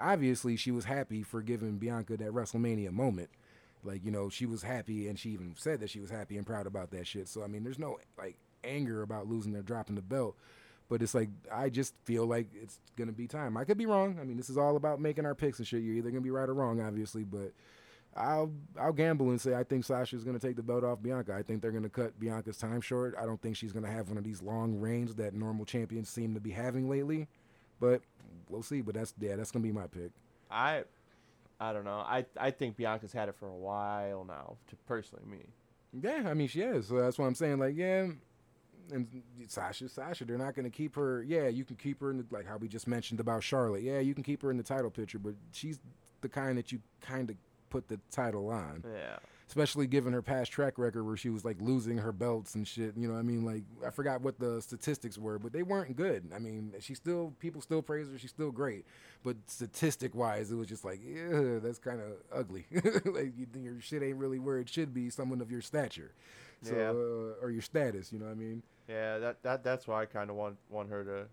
Obviously, she was happy for giving Bianca that WrestleMania moment. Like, you know, she was happy, and she even said that she was happy and proud about that shit. So, I mean, there's no, like, anger about losing or dropping the belt. But it's like, I just feel like it's going to be time. I could be wrong. I mean, this is all about making our picks and shit. You're either going to be right or wrong, obviously, but I'll I'll gamble and say I think Sasha's going to take the belt off Bianca. I think they're going to cut Bianca's time short. I don't think she's going to have one of these long reigns that normal champions seem to be having lately. But we'll see. But that's yeah, that's going to be my pick. I I don't know. I, I think Bianca's had it for a while now, to personally me. Yeah, I mean, she is. So that's what I'm saying. Like, yeah, and Sasha, Sasha, they're not going to keep her. Yeah, you can keep her in the, like how we just mentioned about Charlotte. Yeah, you can keep her in the title picture, but she's the kind that you kind of put the title on. Yeah. Especially given her past track record where she was like losing her belts and shit. You know what I mean? Like, I forgot what the statistics were, but they weren't good. I mean, she still, people still praise her. She's still great. But statistic wise, it was just like, yeah, that's kind of ugly. Like, you think your shit ain't really where it should be, someone of your stature. So, yeah. Uh, or your status, you know what I mean? Yeah, that, that that's why I kind of want, want her to.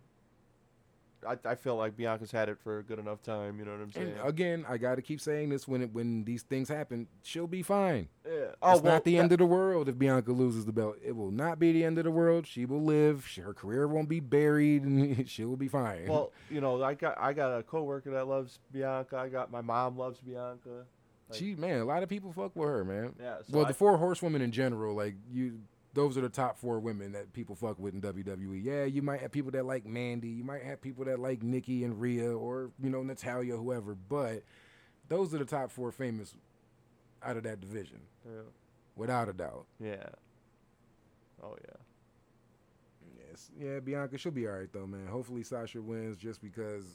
I, I feel like Bianca's had it for a good enough time, you know what I'm saying? And again, I got to keep saying this, when it, when these things happen, she'll be fine. Yeah. Oh, it's well, not the that, end of the world if Bianca loses the belt. It will not be the end of the world. She will live. She, her career won't be buried, and she will be fine. Well, you know, I got I got a coworker that loves Bianca. I got my mom loves Bianca. Like, she, man, a lot of people fuck with her, man. Yeah. So well, I, the four horsewomen in general, like you... Those are the top four women that people fuck with in W W E. Yeah, you might have people that like Mandy. You might have people that like Nikki and Rhea, or, you know, Natalya, whoever. But those are the top four famous out of that division. Yeah. Without a doubt. Yeah. Oh, yeah. Yes. Yeah, Bianca, she'll be all right, though, man. Hopefully Sasha wins, just because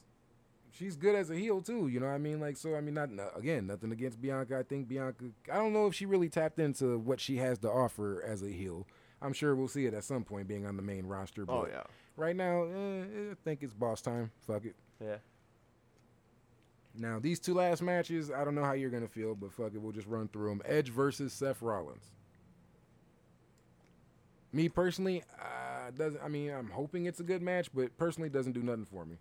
she's good as a heel, too. You know what I mean? Like, so, I mean, not again, nothing against Bianca. I think Bianca, I don't know if she really tapped into what she has to offer as a heel. I'm sure we'll see it at some point being on the main roster. But oh, yeah. Right now, eh, I think it's boss time. Fuck it. Yeah. Now, these two last matches, I don't know how you're going to feel, but fuck it. We'll just run through them. Edge versus Seth Rollins. Me, personally, uh, doesn't. I mean, I'm hoping it's a good match, but personally doesn't do nothing for me.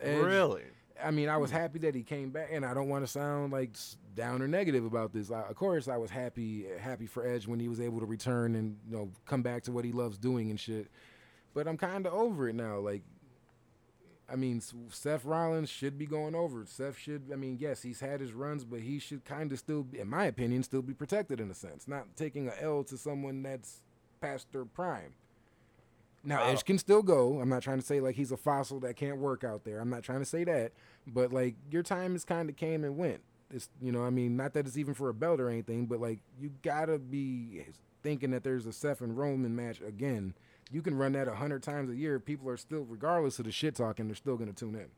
Edge, really? I mean, I was happy that he came back, and I don't want to sound like down or negative about this. I, of course, I was happy happy for Edge when he was able to return and, you know, come back to what he loves doing and shit. But I'm kind of over it now. Like, I mean, Seth Rollins should be going over. Seth should, I mean, yes, he's had his runs, but he should kind of still, in my opinion, still be protected in a sense, not taking an L to someone that's past their prime. Now, Edge can still go. I'm not trying to say, like, he's a fossil that can't work out there. I'm not trying to say that. But, like, your time has kind of came and went. It's, you know, I mean, not that it's even for a belt or anything, but, like, you got to be thinking that there's a Seth and Roman match again. You can run that a hundred times a year. People are still, regardless of the shit talking, they're still going to tune in.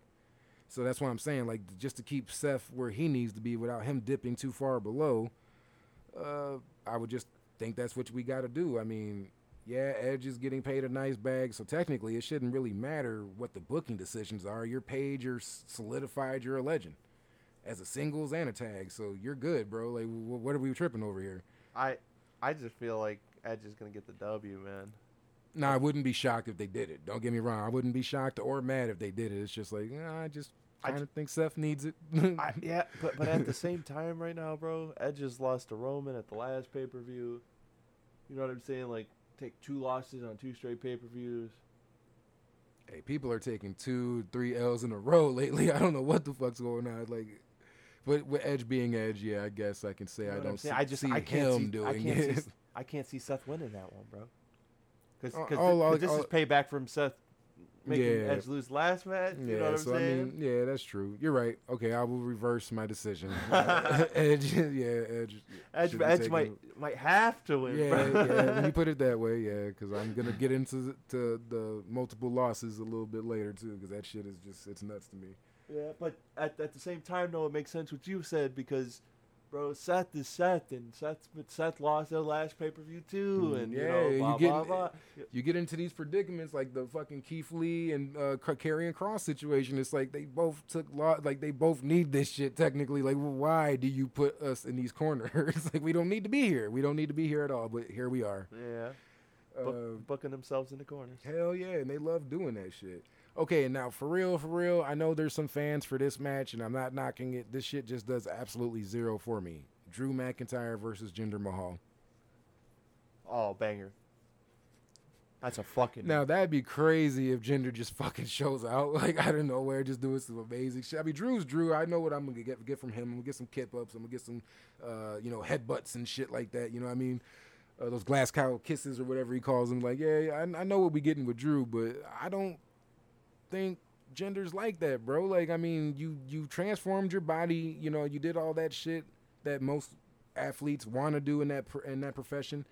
So that's why I'm saying, like, just to keep Seth where he needs to be without him dipping too far below, uh, I would just think that's what we got to do. I mean, yeah, Edge is getting paid a nice bag, so technically it shouldn't really matter what the booking decisions are. You're paid, you're solidified, you're a legend as a singles and a tag, so you're good, bro. Like, what are we tripping over here? I I just feel like Edge is going to get the W, man. Nah, I wouldn't be shocked if they did it. Don't get me wrong. I wouldn't be shocked or mad if they did it. It's just like, nah, I just kind of think Seth needs it. I, yeah, but, but at the same time right now, bro, Edge just lost to Roman at the last pay-per-view. You know what I'm saying? Like, take two losses on two straight pay-per-views. Hey, people are taking two, three L's in a row lately. I don't know what the fuck's going on. Like, but with Edge being Edge, yeah, I guess I can say you know I don't see, I just, see I can't him see, doing I can't it. See, I can't see Seth winning that one, bro. Because uh, th- this I'll, is payback from Seth making yeah. Edge lose last match. You yeah, know what I'm so saying? I mean, yeah, that's true. You're right. Okay, I will reverse my decision. Edge, yeah, Edge. Edge, Edge might it. might have to win. Yeah, bro. yeah. When you put it that way, yeah, because I'm gonna get into to the multiple losses a little bit later too, because that shit is just it's nuts to me. Yeah, but at at the same time, though, it makes sense what you said because. Bro, Seth is Seth, and Seth, Seth lost their last pay-per-view, too, and, you yeah, know, blah, you get, blah, blah. You get into these predicaments, like the fucking Keith Lee and uh, Karrion Kross situation. It's like they both took, lo- like, they both need this shit, technically. Like, well, why do you put us in these corners? Like, we don't need to be here. We don't need to be here at all, but here we are. Yeah. Bu- uh, bucking themselves in the corners. Hell yeah, and they love doing that shit. Okay, and now for real, for real, I know there's some fans for this match, and I'm not knocking it. This shit just does absolutely zero for me. Drew McIntyre versus Jinder Mahal. Oh, banger. That's a fucking... Now, that'd be crazy if Jinder just fucking shows out. Like, I don't know where, just doing some amazing shit. I mean, Drew's Drew. I know what I'm going to get, get from him. I'm going to get some kip-ups. I'm going to get some, uh, you know, headbutts and shit like that. You know what I mean? Uh, those glass cow kisses or whatever he calls them. Like, yeah, I, I know what we're getting with Drew, but I don't... think Jinder's like that, bro. Like, I mean, you you transformed your body, you know, you did all that shit that most athletes want to do in that in that profession,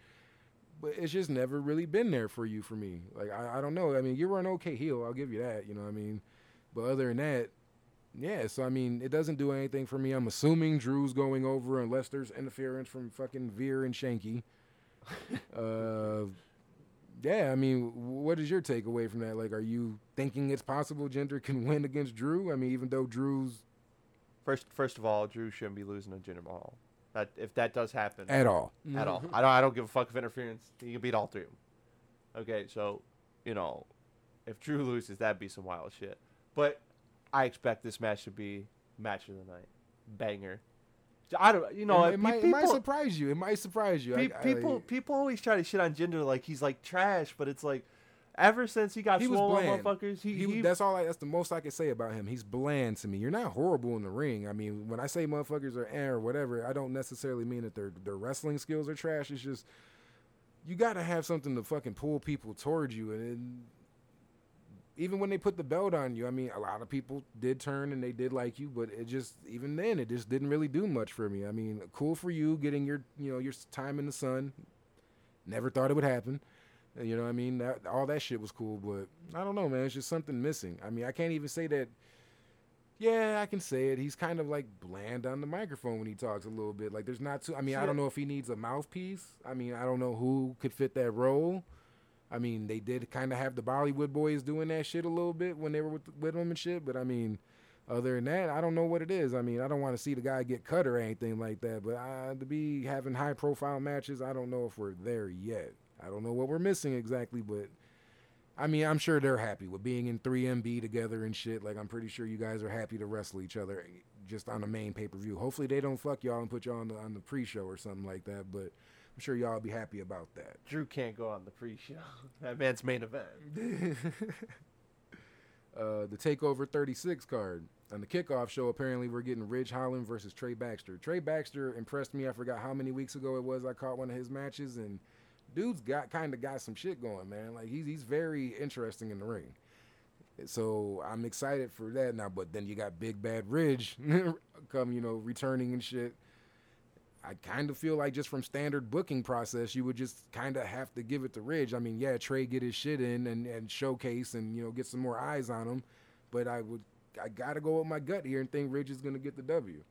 but it's just never really been there for you, for me. Like, I, I don't know. I mean, you were an okay heel, I'll give you that, you know what I mean? But other than that, yeah, so I mean, it doesn't do anything for me. I'm assuming Drew's going over unless there's interference from fucking Veer and Shanky. uh... Yeah, I mean, what is your takeaway from that? Like, are you thinking it's possible Jinder can win against Drew? I mean, even though Drew's... First first of all, Drew shouldn't be losing to Jinder Mahal. That, if that does happen... At all. Mm-hmm. At all. I don't I don't give a fuck if interference. He can beat all three of them. Okay, so, you know, if Drew loses, that'd be some wild shit. But I expect this match to be match of the night. Banger. I don't, you know, it, it, might, people, it might surprise you. It might surprise you. Pe- I, I, people, people always try to shit on Jinder like he's like trash, but it's like, ever since he got he swollen, motherfuckers, he, he, he that's all. I, that's the most I can say about him. He's bland to me. You're not horrible in the ring. I mean, when I say motherfuckers are air or whatever, I don't necessarily mean that their their wrestling skills are trash. It's just you got to have something to fucking pull people towards you, and. and Even when they put the belt on you, I mean, a lot of people did turn and they did like you, but it just, even then, it just didn't really do much for me. I mean, cool for you getting your, you know, your time in the sun. Never thought it would happen. You know what I mean? That, all that shit was cool, but I don't know, man. It's just something missing. I mean, I can't even say that. Yeah, I can say it. He's kind of like bland on the microphone when he talks a little bit. Like, there's not too, I mean, shit. I don't know if he needs a mouthpiece. I mean, I don't know who could fit that role. I mean, they did kind of have the Bollywood boys doing that shit a little bit when they were with, with them and shit. But, I mean, other than that, I don't know what it is. I mean, I don't want to see the guy get cut or anything like that. But uh, to be having high-profile matches, I don't know if we're there yet. I don't know what we're missing exactly. But, I mean, I'm sure they're happy with being in three M B together and shit. Like, I'm pretty sure you guys are happy to wrestle each other just on the main pay-per-view. Hopefully they don't fuck y'all and put y'all on the, on the pre-show or something like that. But... I'm sure y'all be happy about that. Drew can't go on the pre-show. That man's main event. uh, the Takeover thirty-six card. On the kickoff show, apparently we're getting Ridge Holland versus Trey Baxter. Trey Baxter impressed me. I forgot how many weeks ago it was I caught one of his matches, and dude's got kind of got some shit going, man. Like, he's he's very interesting in the ring. So I'm excited for that now. But then you got Big Bad Ridge come, you know, returning and shit. I kind of feel like just from standard booking process, you would just kind of have to give it to Ridge. I mean, yeah, Trey get his shit in and, and showcase and, you know, get some more eyes on him. But I would, I got to go with my gut here and think Ridge is going to get the W.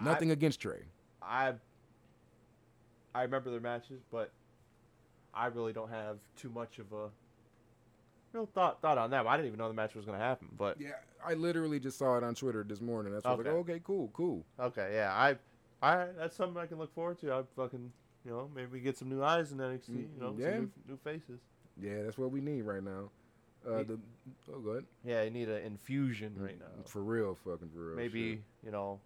I, Nothing against Trey. I I remember their matches, but I really don't have too much of a real thought thought on that. I didn't even know the match was going to happen. But yeah, I literally just saw it on Twitter this morning. That's why okay. I was like, oh, okay, cool, cool. Okay, yeah. I, I That's something I can look forward to. I fucking, you know, maybe we get some new eyes in N X T, you know, yeah. some new, new faces. Yeah, that's what we need right now. Uh, the, oh, go ahead. Yeah, you need an infusion right now. For real, fucking for real. Maybe, shit. you know,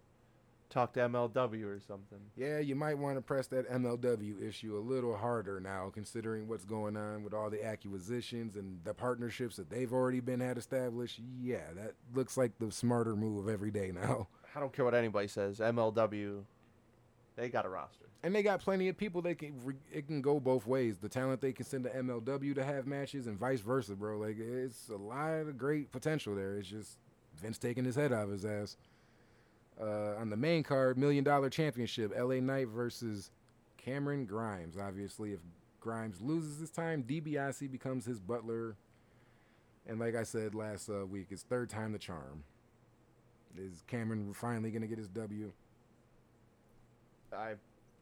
talk to M L W or something. Yeah, you might want to press that M L W issue a little harder now, considering what's going on with all the acquisitions and the partnerships that they've already been had established. Yeah, that looks like the smarter move every day now. I don't care what anybody says. M L W, they got a roster. And they got plenty of people that can, it can go both ways. The talent they can send to M L W to have matches and vice versa, bro. Like, it's a lot of great potential there. It's just Vince taking his head out of his ass. Uh, on the main card, Million Dollar Championship, L A Knight versus Cameron Grimes. Obviously, if Grimes loses this time, DiBiase becomes his butler. And like I said last uh, week, it's third time the charm. Is Cameron finally going to get his W? I...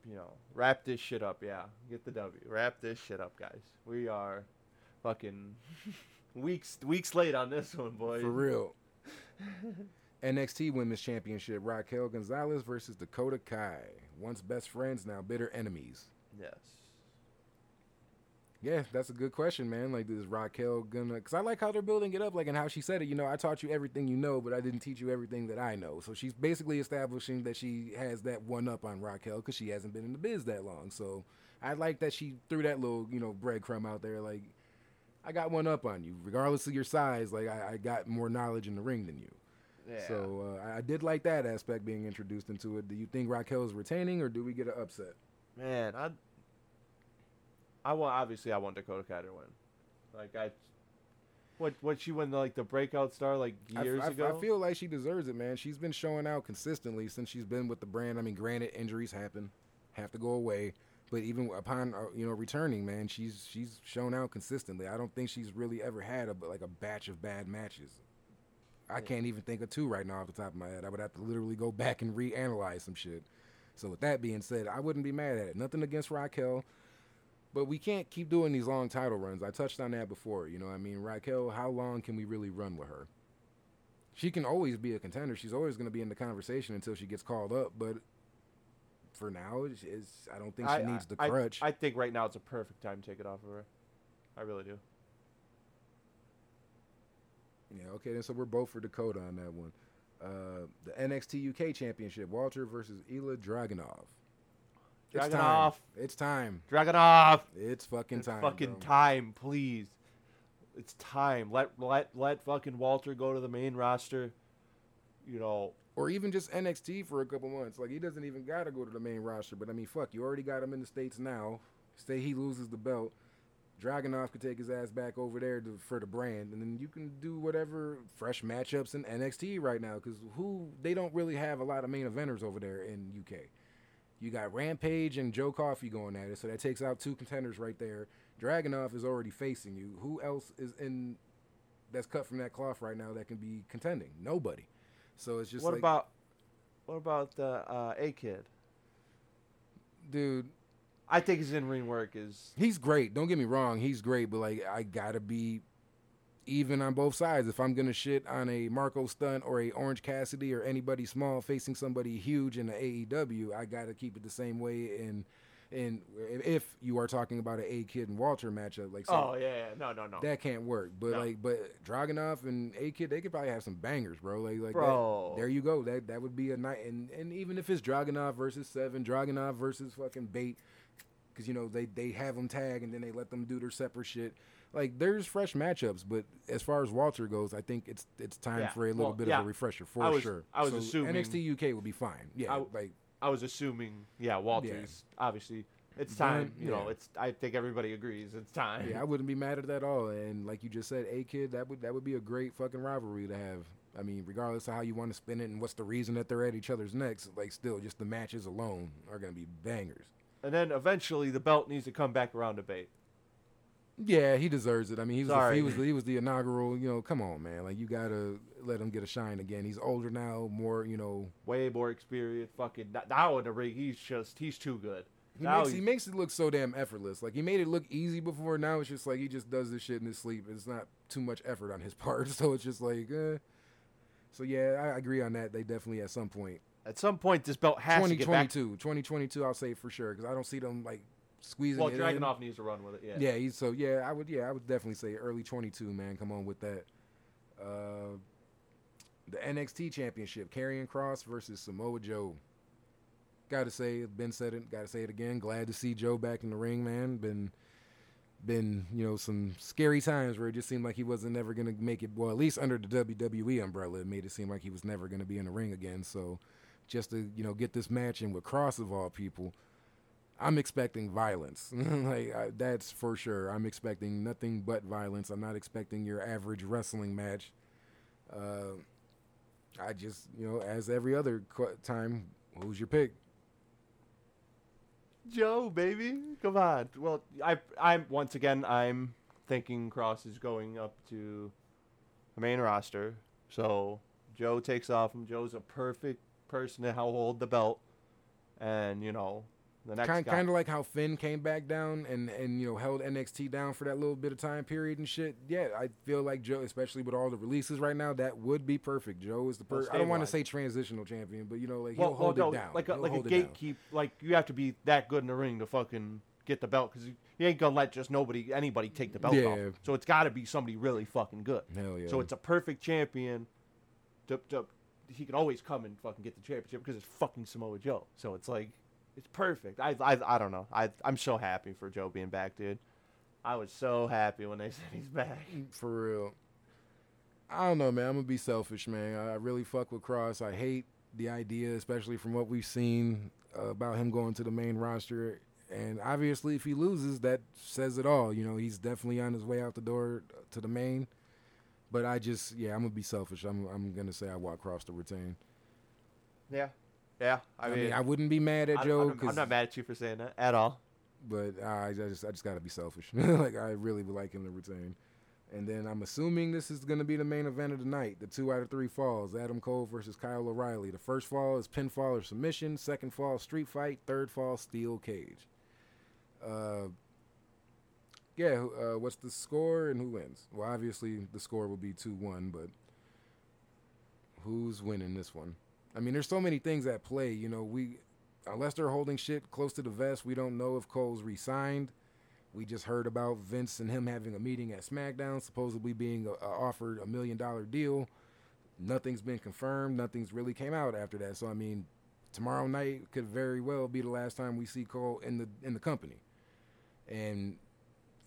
You know, wrap this shit up, yeah. Get the W. Wrap this shit up, guys. We are fucking weeks weeks late on this one, boys. For real. N X T Women's Championship, Raquel Gonzalez versus Dakota Kai. Once best friends, now bitter enemies. Yes. Yeah, that's a good question, man. Like, is Raquel gonna... Because I like how they're building it up, like, and how she said it. You know, I taught you everything you know, but I didn't teach you everything that I know. So she's basically establishing that she has that one-up on Raquel because she hasn't been in the biz that long. So I like that she threw that little, you know, breadcrumb out there. Like, I got one-up on you. Regardless of your size, like, I, I got more knowledge in the ring than you. Yeah. So uh, I did like that aspect being introduced into it. Do you think Raquel's retaining, or do we get an upset? Man, I... I want obviously I want Dakota Kai to win. Like I, what what she won like the breakout star like years I, I, ago. I feel like she deserves it, man. She's been showing out consistently since she's been with the brand. I mean, granted, injuries happen, have to go away, but even upon uh, you know returning, man, she's she's shown out consistently. I don't think she's really ever had a like a batch of bad matches. I yeah. can't even think of two right now off the top of my head. I would have to literally go back and reanalyze some shit. So with that being said, I wouldn't be mad at it. Nothing against Raquel. But we can't keep doing these long title runs. I touched on that before. You know what I mean? Raquel, how long can we really run with her? She can always be a contender. She's always going to be in the conversation until she gets called up. But for now, it's, it's, I don't think she I, needs the I, crutch. I, I think right now it's a perfect time to take it off of her. I really do. Yeah, okay. Then so we're both for Dakota on that one. Uh, the N X T U K Championship, Walter versus Ilja Dragunov. It's Dragunov. time. It's time. Dragunov. It's fucking it's time. Fucking bro. time, please. It's time. Let let let fucking Walter go to the main roster. You know, or even just N X T for a couple months. Like, he doesn't even gotta go to the main roster. But I mean, fuck, you already got him in the States now. Say he loses the belt, Dragunov could take his ass back over there to, for the brand, and then you can do whatever fresh matchups in N X T right now because who they don't really have a lot of main eventers over there in U K. You got Rampage and Joe Coffey going at it, so that takes out two contenders right there. Dragunov is already facing you. Who else is in that's cut from that cloth right now that can be contending? Nobody. So it's just what like, about what about the uh, A-Kid? Dude, I think his in-ring work is he's great. Don't get me wrong, he's great, but like I gotta be even on both sides. If I'm gonna shit on a Marco Stunt or a Orange Cassidy or anybody small facing somebody huge in the A E W, I gotta keep it the same way. And and if you are talking about an A Kid and Walter matchup, like so oh yeah, yeah, no no no, that can't work. But no. like but Dragunov and A Kid, they could probably have some bangers, bro. Like like bro. That, there you go. That that would be a night. And and even if it's Dragunov versus Seven, Dragunov versus fucking Bait, because you know they they have them tag and then they let them do their separate shit. like there's fresh matchups, but as far as Walter goes, I think it's it's time yeah. for a little well, bit yeah. of a refresher for I was, sure. I was so assuming N X T U K would be fine. Yeah, I, like I was assuming. Yeah, Walter's yeah. obviously. It's time, you know. Yeah. It's. I think everybody agrees. It's time. Yeah, I wouldn't be mad at that at all. And like you just said, a kid, that would that would be a great fucking rivalry to have. I mean, regardless of how you want to spin it and what's the reason that they're at each other's necks, like still, just the matches alone are gonna be bangers. And then eventually, the belt needs to come back around to Bate. Yeah, he deserves it. I mean, he was the, he was the, he was the inaugural. You know, come on, man. Like you gotta let him get a shine again. He's older now, more you know, way more experienced. Fucking now in the ring, he's just he's too good. He makes, he makes it look so damn effortless. Like, he made it look easy before. Now it's just like he just does this shit in his sleep. It's not too much effort on his part. So it's just like, eh. So, yeah, I agree on that. They definitely, at some point. At some point, this belt has to get back. twenty twenty-two, I'll say for sure. Because I don't see them, like, squeezing well, it Dragunov in. Well, Dragunov needs to run with it, yeah. Yeah, he's, so, yeah, I would, yeah, I would definitely say early twenty-two, man. Come on with that. Uh, the N X T Championship, Karrion Kross versus Samoa Joe. Gotta say, Ben said it. Gotta say it again. Glad to see Joe back in the ring, man. Been, been, you know, some scary times where it just seemed like he wasn't ever gonna make it. Well, at least under the W W E umbrella, it made it seem like he was never gonna be in the ring again. So, just to you know, get this match in with Cross of all people, I'm expecting violence. Like I, that's for sure. I'm expecting nothing but violence. I'm not expecting your average wrestling match. Uh, I just, you know, as every other qu- time, who's your pick? Joe, baby, come on. Well, I, I'm once again, I'm thinking Cross is going up to the main roster, so Joe takes off him. Joe's a perfect person to hold the belt, and you know, the next kind, guy. Kind of like how Finn came back down and and you know held N X T down for that little bit of time period and shit. Yeah, I feel like Joe, especially with all the releases right now, that would be perfect. Joe is the perfect. I don't want to say transitional champion, but you know, like well, he'll hold well, no, it down. Like a, like a gatekeep. Like you have to be that good in the ring to fucking get the belt, because you, you ain't gonna let just nobody anybody take the belt yeah. off. So it's got to be somebody really fucking good. Hell yeah. So it's a perfect champion. To, to, he can always come and fucking get the championship because it's fucking Samoa Joe. So it's like. It's perfect. I, I I don't know. I I'm so happy for Joe being back, dude. I was so happy when they said he's back. For real. I don't know, man. I'm gonna be selfish, man. I really fuck with Cross. I hate the idea, especially from what we've seen uh, about him going to the main roster. And obviously, if he loses, that says it all. You know, he's definitely on his way out the door to the main. But I just, yeah, I'm gonna be selfish. I'm I'm gonna say I want Cross to retain. Yeah. Yeah, I, I mean, mean, I wouldn't be mad at I, Joe. I'm, I'm not mad at you for saying that at all. But uh, I just, I just gotta be selfish. Like I really would like him to retain. And then I'm assuming this is gonna be the main event of the night. The two out of three falls: Adam Cole versus Kyle O'Reilly. The first fall is pinfall or submission. Second fall, street fight. Third fall, steel cage. Uh, yeah. Uh, what's the score and who wins? Well, obviously the score will be two one, but who's winning this one? I mean, there's so many things at play. You know, we, unless they're holding shit close to the vest, we don't know if Cole's re-signed. We just heard about Vince and him having a meeting at SmackDown, supposedly being a, a offered a million-dollar deal. Nothing's been confirmed. Nothing's really came out after that. So, I mean, tomorrow night could very well be the last time we see Cole in the in the company. And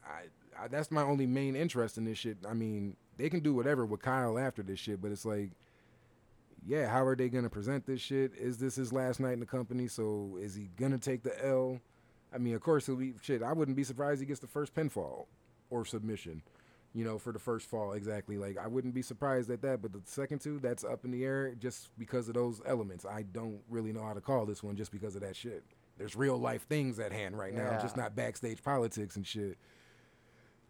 I, I that's my only main interest in this shit. I mean, they can do whatever with Kyle after this shit, but it's like, yeah, how are they going to present this shit? Is this his last night in the company? So is he going to take the L? I mean, of course, he'll be, shit, I wouldn't be surprised he gets the first pinfall or submission, you know, for the first fall, exactly. Like, I wouldn't be surprised at that, but the second two, that's up in the air just because of those elements. I don't really know how to call this one just because of that shit. There's real-life things at hand right now, yeah. Just not backstage politics and shit.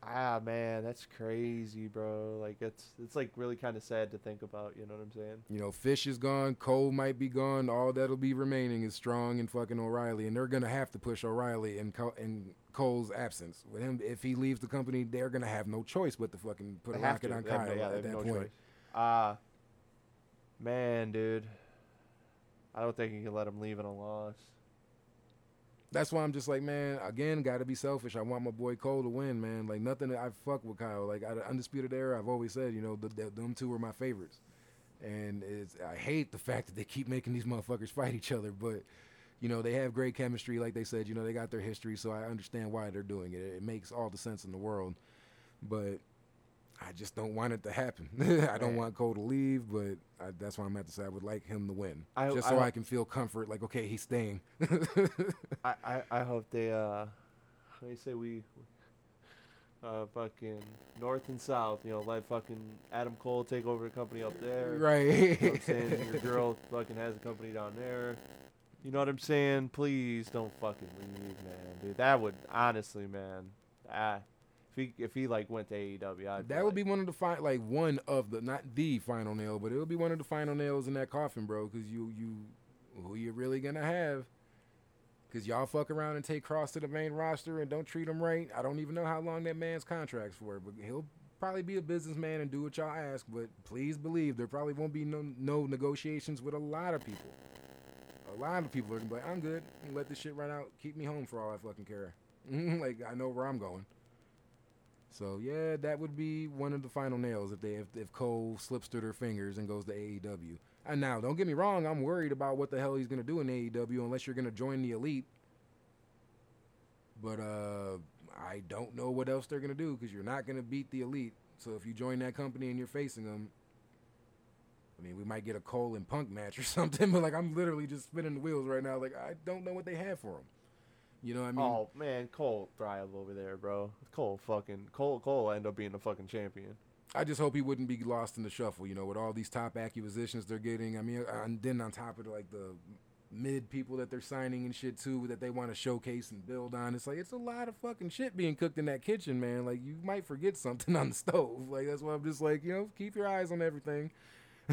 Ah, man, that's crazy, bro. Like, it's it's like really kind of sad to think about, you know what I'm saying? You know, Fish is gone, Cole might be gone, all that'll be remaining is Strong and fucking O'Reilly, and they're going to have to push O'Reilly in, Co- in Cole's absence. With him, if he leaves the company, they're going to have no choice but to fucking put they a rocket to. on they Kyle no, yeah, at that no point. Ah, uh, man, dude. I don't think you can let him leave in a loss. That's why I'm just like, man, again, got to be selfish. I want my boy Cole to win, man. Like, nothing, I fuck with Kyle. Like, out of Undisputed Era, I've always said, you know, the, the, them two were my favorites. And it's, I hate the fact that they keep making these motherfuckers fight each other. But, you know, they have great chemistry. Like they said, you know, they got their history, so I understand why they're doing it. It makes all the sense in the world. but I just don't want it to happen. I don't right. want Cole to leave, but I, that's why I'm at the side. I would like him to win, I, just so I, I can feel comfort. Like, okay, he's staying. I, I, I hope they. Uh, they say we, uh, fucking north and south. You know, let fucking Adam Cole take over the company up there. Right. You know what I'm saying? Your girl fucking has a company down there. You know what I'm saying? Please don't fucking leave, man, dude. That would honestly, man. I. If he, if he like, went to A E W, I'd That would like, be one of the, fi- like, one of the, not the final nail, but it would be one of the final nails in that coffin, bro, because you, you, who you really going to have? Because y'all fuck around and take Cross to the main roster and don't treat him right. I don't even know how long that man's contract's for, but he'll probably be a businessman and do what y'all ask, but please believe there probably won't be no, no negotiations with a lot of people. A lot of people are going to be like, I'm good. Let this shit run out. Keep me home for all I fucking care. Like, I know where I'm going. So, yeah, that would be one of the final nails if they if, if Cole slips through their fingers and goes to A E W. And now, don't get me wrong, I'm worried about what the hell he's going to do in A E W unless you're going to join the Elite. But uh, I don't know what else they're going to do because you're not going to beat the Elite. So if you join that company and you're facing them, I mean, we might get a Cole and Punk match or something. But, like, I'm literally just spinning the wheels right now. Like, I don't know what they have for him. You know what I mean? Oh, man, Cole thrived over there, bro. Cole fucking... Cole Cole end up being the fucking champion. I just hope he wouldn't be lost in the shuffle, you know, with all these top acquisitions they're getting. I mean, and then on top of, like, the mid people that they're signing and shit, too, that they want to showcase and build on. It's like, it's a lot of fucking shit being cooked in that kitchen, man. Like, you might forget something on the stove. Like, that's why I'm just like, you know, keep your eyes on everything.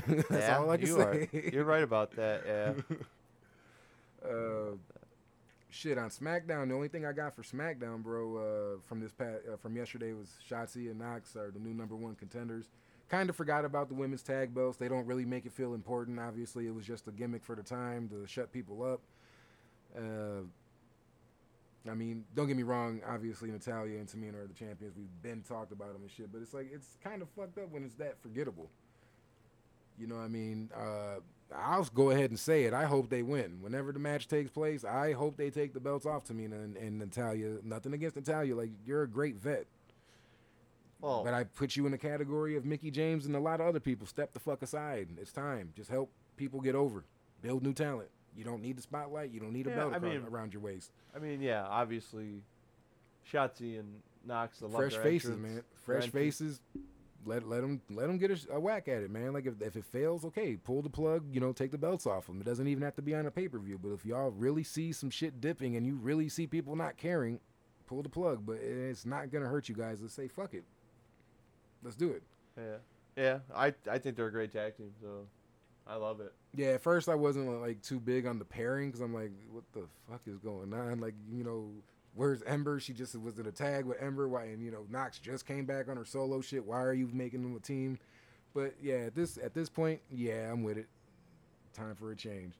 That's yeah, all I can you say. Are. You're right about that, yeah. uh... Shit, on SmackDown, the only thing I got for SmackDown, bro, uh, from this past, uh, from yesterday was Shotzi and Knox are the new number one contenders. Kind of forgot about the women's tag belts. They don't really make it feel important, obviously. It was just a gimmick for the time to shut people up. Uh, I mean, don't get me wrong. Obviously, Natalya and Tamina are the champions. We've been talked about them and shit, but it's like it's kind of fucked up when it's that forgettable. You know what I mean? Uh... I'll go ahead and say it. I hope they win. Whenever the match takes place, I hope they take the belts off Tamina and, and Natalya. Nothing against Natalya. Like, you're a great vet. Oh. But I put you in the category of Mickie James and a lot of other people. Step the fuck aside. It's time. Just help people get over. Build new talent. You don't need the spotlight. You don't need yeah, a belt I mean, around your waist. I mean, yeah, obviously, Shotzi and Knox. The Fresh faces, entrance. man. Fresh Their faces. Entrance. Let let them, let them get a, a whack at it, man. Like, if if it fails, okay, pull the plug, you know, take the belts off them. It doesn't even have to be on a pay-per-view. But if y'all really see some shit dipping and you really see people not caring, pull the plug. But it's not going to hurt you guys. Let's say, fuck it. Let's do it. Yeah. Yeah, I, I think they're a great tag team, so I love it. Yeah, at first I wasn't, like, too big on the pairing because I'm like, what the fuck is going on? Like, you know... Where's Ember? She just was in a tag with Ember. Why? And, you know, Knox just came back on her solo shit. Why are you making them a team? But, yeah, at this at this point, yeah, I'm with it. Time for a change.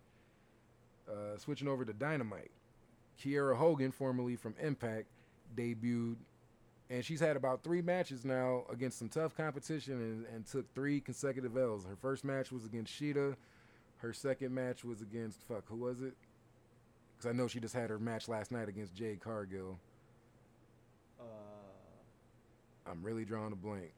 Uh, switching over to Dynamite. Kiera Hogan, formerly from Impact, debuted. And she's had about three matches now against some tough competition and, and took three consecutive L's. Her first match was against Shida. Her second match was against, fuck, who was it? Because I know she just had her match last night against Jade Cargill. Uh, I'm really drawing a blank.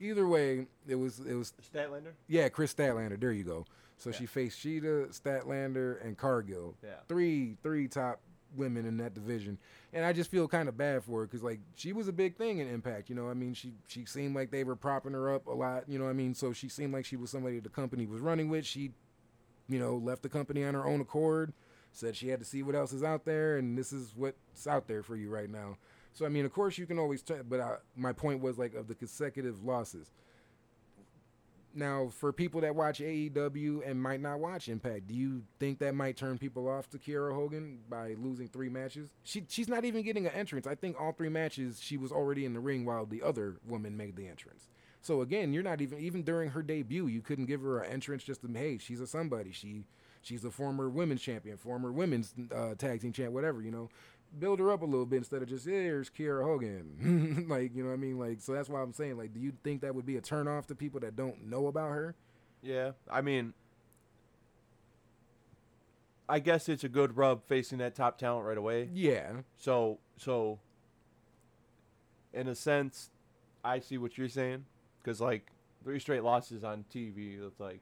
Either way, it was... it was Statlander? Yeah, Chris Statlander. There you go. So yeah. She faced Shida, Statlander, and Cargill. Yeah. Three, three top women in that division. And I just feel kind of bad for her because, like, she was a big thing in Impact. You know, I mean, she, she seemed like they were propping her up a lot. You know what I mean? So she seemed like she was somebody the company was running with. She, you know, left the company on her own accord. Said she had to see what else is out there, and this is what's out there for you right now. So, I mean, of course, you can always try, but I, my point was, like, of the consecutive losses. Now, for people that watch A E W and might not watch Impact, do you think that might turn people off to Kiera Hogan by losing three matches? She She's not even getting an entrance. I think all three matches she was already in the ring while the other woman made the entrance. So, again, you're not even, even during her debut, you couldn't give her an entrance just to, hey, she's a somebody. She... She's a former women's champion, former women's uh, tag team champ, whatever, you know. Build her up a little bit instead of just, yeah, here's Kiera Hogan. Like, you know what I mean? Like, so that's why I'm saying, like, do you think that would be a turnoff to people that don't know about her? Yeah, I mean, I guess it's a good rub facing that top talent right away. Yeah. So, so in a sense, I see what you're saying, because like three straight losses on T V, it's like,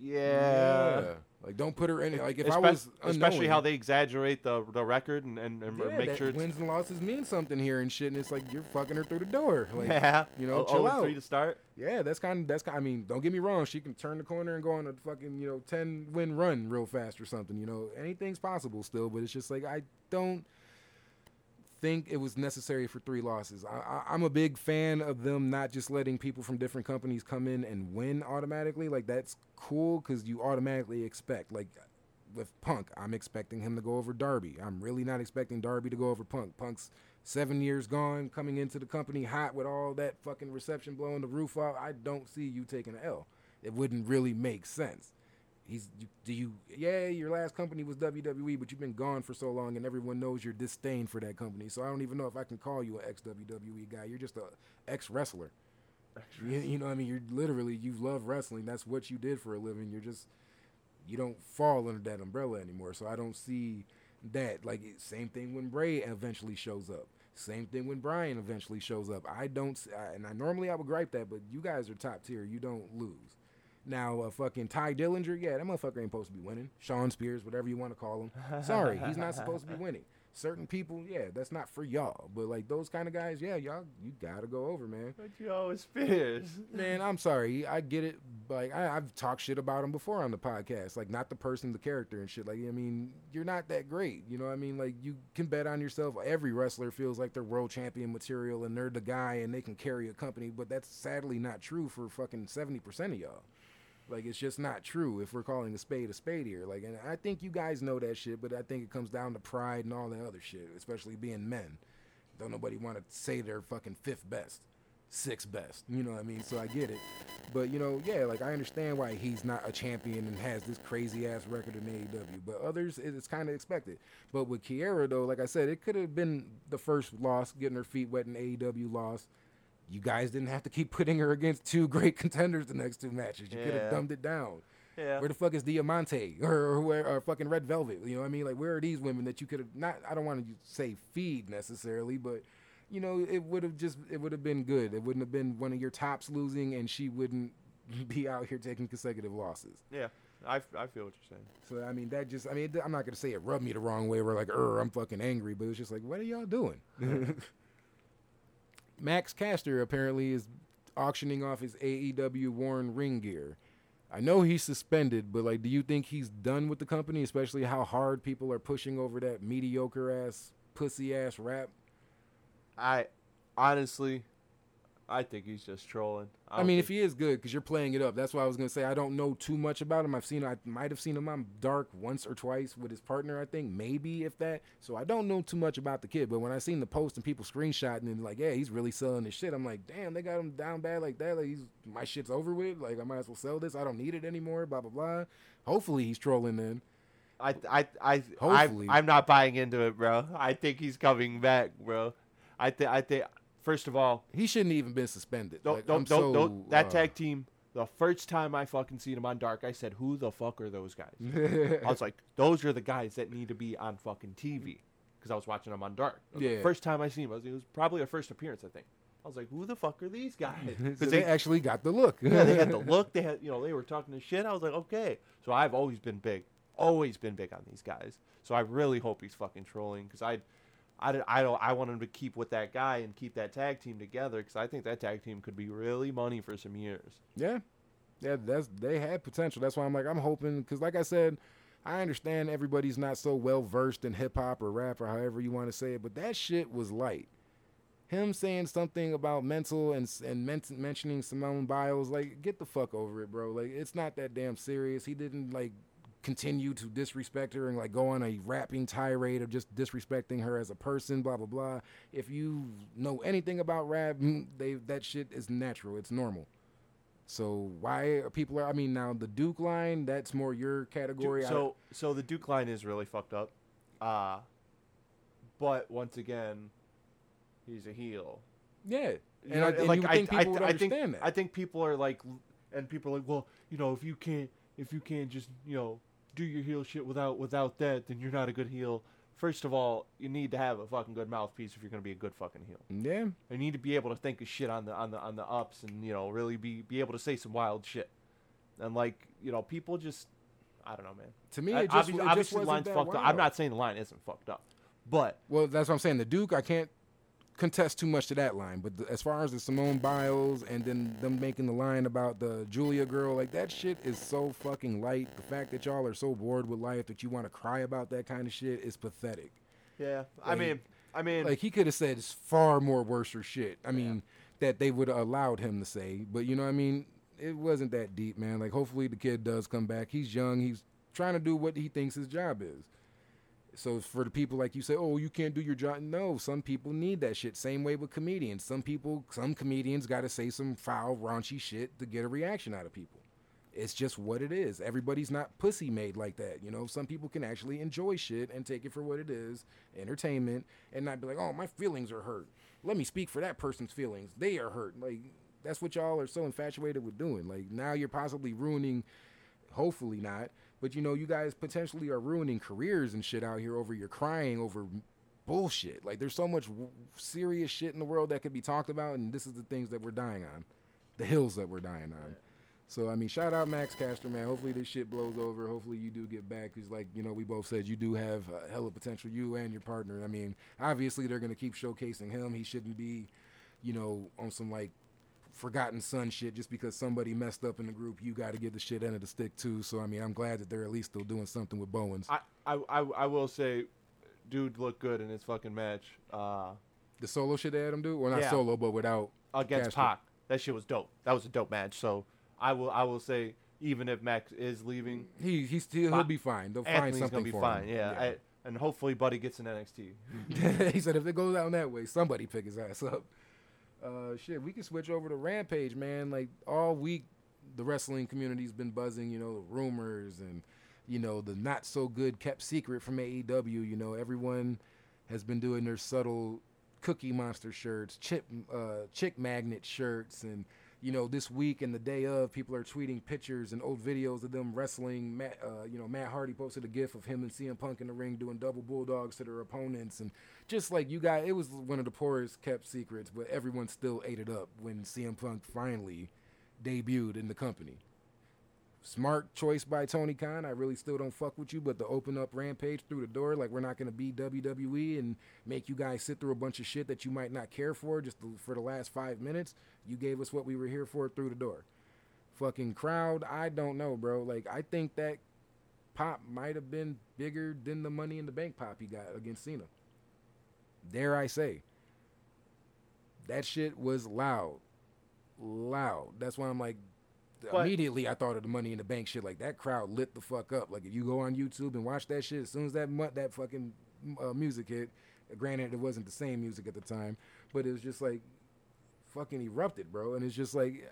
yeah. yeah. Like, don't put her in it. Like, if Espe- I was especially how they exaggerate the the record and, and, and yeah, make sure it's... wins and losses mean something here and shit. And it's like, you're fucking her through the door. Like, yeah. You know, oh, chill oh, out. three to start. Yeah, that's kind of, that's kind of, I mean, don't get me wrong. She can turn the corner and go on a fucking, you know, ten-win run real fast or something. You know, anything's possible still. But it's just like, I don't think it was necessary for three losses. I, I, I'm a big fan of them not just letting people from different companies come in and win automatically. Like, that's cool because you automatically expect. Like, with Punk, I'm expecting him to go over Darby. I'm really not expecting Darby to go over Punk. Punk's seven years gone, coming into the company hot with all that fucking reception blowing the roof off. I don't see you taking an L. It wouldn't really make sense. He's, do you, yeah, your last company was W W E, but you've been gone for so long and everyone knows your disdain for that company. So I don't even know if I can call you an ex-W W E guy. You're just an ex-wrestler. ex-wrestler. You, you know what I mean? You're literally, you love wrestling. That's what you did for a living. You're just, you don't fall under that umbrella anymore. So I don't see that. Like, same thing when Bray eventually shows up. Same thing when Brian eventually shows up. I don't, I, and I normally I would gripe that, but you guys are top tier. You don't lose. Now, uh, fucking Ty Dillinger, yeah, that motherfucker ain't supposed to be winning. Sean Spears, whatever you want to call him. Sorry, he's not supposed to be winning. Certain people, yeah, that's not for y'all. But, like, those kind of guys, yeah, y'all, you got to go over, man. But you always Spears. Man, I'm sorry. I get it. Like, I, I've talked shit about him before on the podcast. Like, not the person, the character and shit. Like, I mean, you're not that great. You know what I mean? Like, you can bet on yourself. Every wrestler feels like they're world champion material and they're the guy and they can carry a company. But that's sadly not true for fucking seventy percent of y'all. Like, it's just not true if we're calling a spade a spade here. Like, and I think you guys know that shit, but I think it comes down to pride and all that other shit, especially being men. Don't nobody want to say they're fucking fifth best, sixth best. You know what I mean? So I get it. But, you know, yeah, like, I understand why he's not a champion and has this crazy-ass record in A E W. But others, it's kind of expected. But with Kiera, though, like I said, it could have been the first loss, getting her feet wet in A E W loss. You guys didn't have to keep putting her against two great contenders the next two matches. You yeah. could have dumbed it down. Yeah. Where the fuck is Diamante or, or where or fucking Red Velvet? You know what I mean? Like, where are these women that you could have not? I don't want to say feed necessarily, but you know, it would have just it would have been good. It wouldn't have been one of your tops losing, and she wouldn't be out here taking consecutive losses. Yeah. I, I feel what you're saying. So, I mean, that just, I mean, I'm not going to say it rubbed me the wrong way where, like, er, I'm fucking angry, but it's just like, what are y'all doing? Max Caster apparently is auctioning off his A E W worn ring gear. I know he's suspended, but, like, do you think he's done with the company, especially how hard people are pushing over that mediocre-ass, pussy-ass rap? I, honestly, I think he's just trolling. I, I mean, if he is good, because you're playing it up. That's why I was going to say I don't know too much about him. I've seen, I might have seen him on Dark once or twice with his partner, I think, maybe, if that. So I don't know too much about the kid. But when I seen the post and people screenshotting and like, yeah, he's really selling his shit, I'm like, damn, they got him down bad like that. Like, he's, my shit's over with. Like, I might as well sell this. I don't need it anymore, blah, blah, blah. Hopefully he's trolling then. I, I, I, Hopefully. I, I'm not buying into it, bro. I think he's coming back, bro. I think, I think. First of all, he shouldn't even been suspended. Don't, like, don't, I'm don't, so, don't. That uh, tag team, the first time I fucking seen him on Dark, I said, who the fuck are those guys? I was like, those are the guys that need to be on fucking T V because I was watching them on Dark. Yeah. The first time I seen him, I was, it was probably a first appearance, I think. I was like, who the fuck are these guys? Because so they, they actually got the look. Yeah, they had the look. They had, you know, they were talking this shit. I was like, okay. So I've always been big, always been big on these guys. So I really hope he's fucking trolling because I. I, did, I don't. I want him to keep with that guy and keep that tag team together because I think that tag team could be really money for some years. Yeah, yeah. That's they had potential. That's why I'm like I'm hoping because, like I said, I understand everybody's not so well versed in hip hop or rap or however you want to say it, but that shit was light. Him saying something about mental and and men- mentioning Simone Biles, like get the fuck over it, bro. Like it's not that damn serious. He didn't like. Continue to disrespect her and like go on a rapping tirade of just disrespecting her as a person, blah blah blah. If you know anything about rap, they that shit is natural, it's normal. So why are people are? I mean, now the Duke line, that's more your category. Duke, so so the Duke line is really fucked up, uh, but once again, he's a heel. Yeah, and, and I and like, you would think I, people I, would I understand think that. I think people are like, and people are like, well, you know, if you can't if you can't just you know. do your heel shit without without that, then you're not a good heel. First of all, you need to have a fucking good mouthpiece if you're going to be a good fucking heel. Yeah. You need to be able to think of shit on the on the on the ups and, you know, really be be able to say some wild shit. And like, you know, people just I don't know, man. To me, it just, obviously, it just obviously wasn't the line's that fucked wild. Up. I'm not saying the line isn't fucked up, but well, that's what I'm saying. The Duke, I can't contest too much to that line, but the, as far as the Simone Biles and then them making the line about the Julia girl, like that shit is so fucking light. The fact that y'all are so bored with life that you want to cry about that kind of shit is pathetic. Yeah, like, I mean, I mean, like he could have said it's far more worse or shit. I mean, yeah. that they would have allowed him to say, but you know what I mean? It wasn't that deep, man. Like, hopefully the kid does come back. He's young. He's trying to do what he thinks his job is. So for the people like you say, oh, you can't do your job. No, some people need that shit. Same way with comedians. Some people, some comedians got to say some foul, raunchy shit to get a reaction out of people. It's just what it is. Everybody's not pussy made like that. You know, some people can actually enjoy shit and take it for what it is, entertainment, and not be like, oh, my feelings are hurt. Let me speak for that person's feelings. They are hurt. Like, that's what y'all are so infatuated with doing. Like, now you're possibly ruining, hopefully not, but, you know, you guys potentially are ruining careers and shit out here over your crying over bullshit. Like, there's so much w- serious shit in the world that could be talked about, and this is the things that we're dying on, the hills that we're dying on. So, I mean, shout out Max Caster, man. Hopefully this shit blows over. Hopefully you do get back because, like, you know, we both said you do have uh, hella potential, you and your partner. I mean, obviously they're going to keep showcasing him. He shouldn't be, you know, on some, like, forgotten son shit just because somebody messed up in the group. You got to give the shit end of the stick too. So I mean, I'm glad that they're at least still doing something with Bowens. I I I, I will say, dude looked good in his fucking match. Uh, the solo shit they had him do, or not yeah. solo, but without against Castro. Pac. That shit was dope. That was a dope match. So I will I will say, even if Max is leaving, he he still he'll be fine. They'll Anthony's find something be for fine. him. Yeah. yeah. I, and hopefully, Buddy gets an N X T. He said if it goes down that way, somebody pick his ass up. Uh, shit, we can switch over to Rampage, man. Like, all week, the wrestling community's been buzzing, you know, the rumors and, you know, the not-so-good kept secret from A E W. You know, everyone has been doing their subtle Cookie Monster shirts, chip, uh, Chick Magnet shirts, and, you know, this week and the day of, people are tweeting pictures and old videos of them wrestling. Matt, uh, you know, Matt Hardy posted a gif of him and C M Punk in the ring doing double bulldogs to their opponents. And just like you guys, it was one of the poorest kept secrets, but everyone still ate it up when C M Punk finally debuted in the company. Smart choice by Tony Khan. I really still don't fuck with you, but to open up Rampage through the door, like, we're not going to be W W E and make you guys sit through a bunch of shit that you might not care for just to, for the last five minutes. You gave us what we were here for through the door. Fucking crowd, I don't know, bro. Like, I think that pop might have been bigger than the Money in the Bank pop he got against Cena. Dare I say. That shit was loud. Loud. That's why I'm like, But, immediately I thought of the Money in the Bank shit. Like, that crowd lit the fuck up. Like, if you go on YouTube and watch that shit, as soon as that that fucking uh, music hit, granted it wasn't the same music at the time, but it was just like fucking erupted, bro. And it's just like,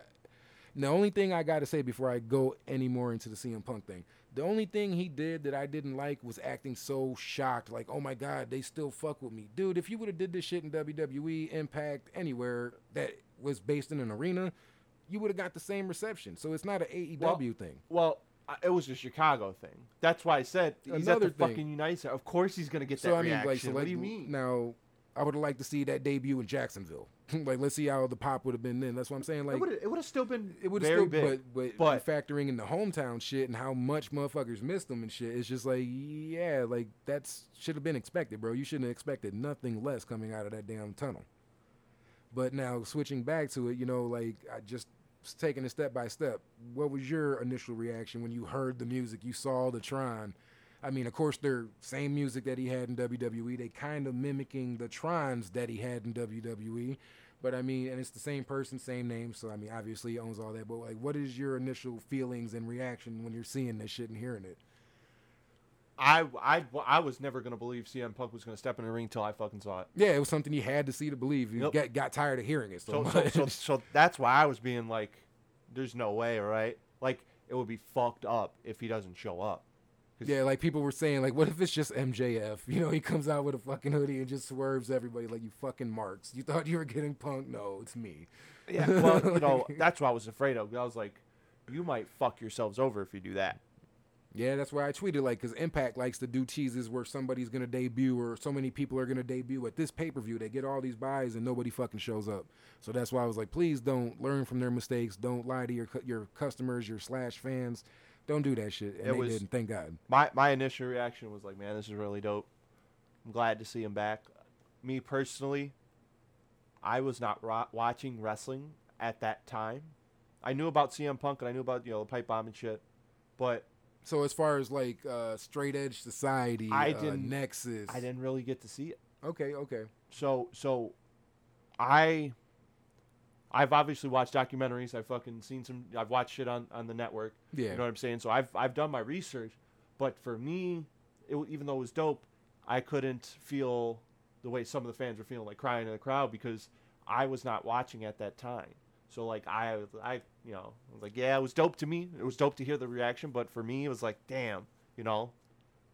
the only thing I gotta say before I go any more into the C M Punk thing, the only thing he did that I didn't like was acting so shocked, like, oh my god, they still fuck with me. Dude, if you would have did this shit in W W E, Impact, anywhere that was based in an arena, you would have got the same reception. So it's not an A E W well, thing. Well, it was a Chicago thing. That's why I said he's Another at the thing. fucking United States. Of course he's going to get so that I mean, reaction. Like, so what like, do you mean? Now, I would have liked to see that debut in Jacksonville. Like, let's see how the pop would have been then. That's what I'm saying. Like, it would have still been it would have still big. But, but, but factoring in the hometown shit and how much motherfuckers missed them and shit, it's just like, yeah, like, that should have been expected, bro. You shouldn't have expected nothing less coming out of that damn tunnel. But now, switching back to it, you know, like, I just... taking it step by step, what was your initial reaction when you heard the music, you saw the Tron? I mean, of course, they're same music that he had in W W E. They kind of mimicking the Trons that he had in W W E. But, I mean, and it's the same person, same name, so, I mean, obviously he owns all that. But, like, what is your initial feelings and reaction when you're seeing this shit and hearing it? I, I, I was never going to believe C M Punk was going to step in the ring until I fucking saw it. Yeah, it was something you had to see to believe. You nope. got, got tired of hearing it so, so much. So, so, so that's why I was being like, there's no way, right? Like, it would be fucked up if he doesn't show up. Yeah, like, people were saying, like, what if it's just M J F? You know, he comes out with a fucking hoodie and just swerves everybody like, you fucking marks. You thought you were getting Punk? No, it's me. Yeah, well, you know, that's what I was afraid of. I was like, you might fuck yourselves over if you do that. Yeah, that's why I tweeted, like, because Impact likes to do teases where somebody's going to debut or so many people are going to debut at this pay-per-view. They get all these buys and nobody fucking shows up. So that's why I was like, please don't learn from their mistakes. Don't lie to your your customers, your slash fans. Don't do that shit. And it they was, didn't, thank God. My, my initial reaction was like, man, this is really dope. I'm glad to see him back. Me personally, I was not ro- watching wrestling at that time. I knew about C M Punk and I knew about, you know, the pipe bomb and shit, but... So as far as like uh, Straight Edge Society, I uh, didn't, Nexus, I didn't really get to see it. Okay, okay. So so, I I've obviously watched documentaries. I've fucking seen some. I've watched shit on, on the network. Yeah, you know what I'm saying. So I've I've done my research, but for me, it, even though it was dope, I couldn't feel the way some of the fans were feeling, like crying in the crowd, because I was not watching at that time. So, like, I, I, you know, I was like, yeah, it was dope to me. It was dope to hear the reaction. But for me, it was like, damn, you know,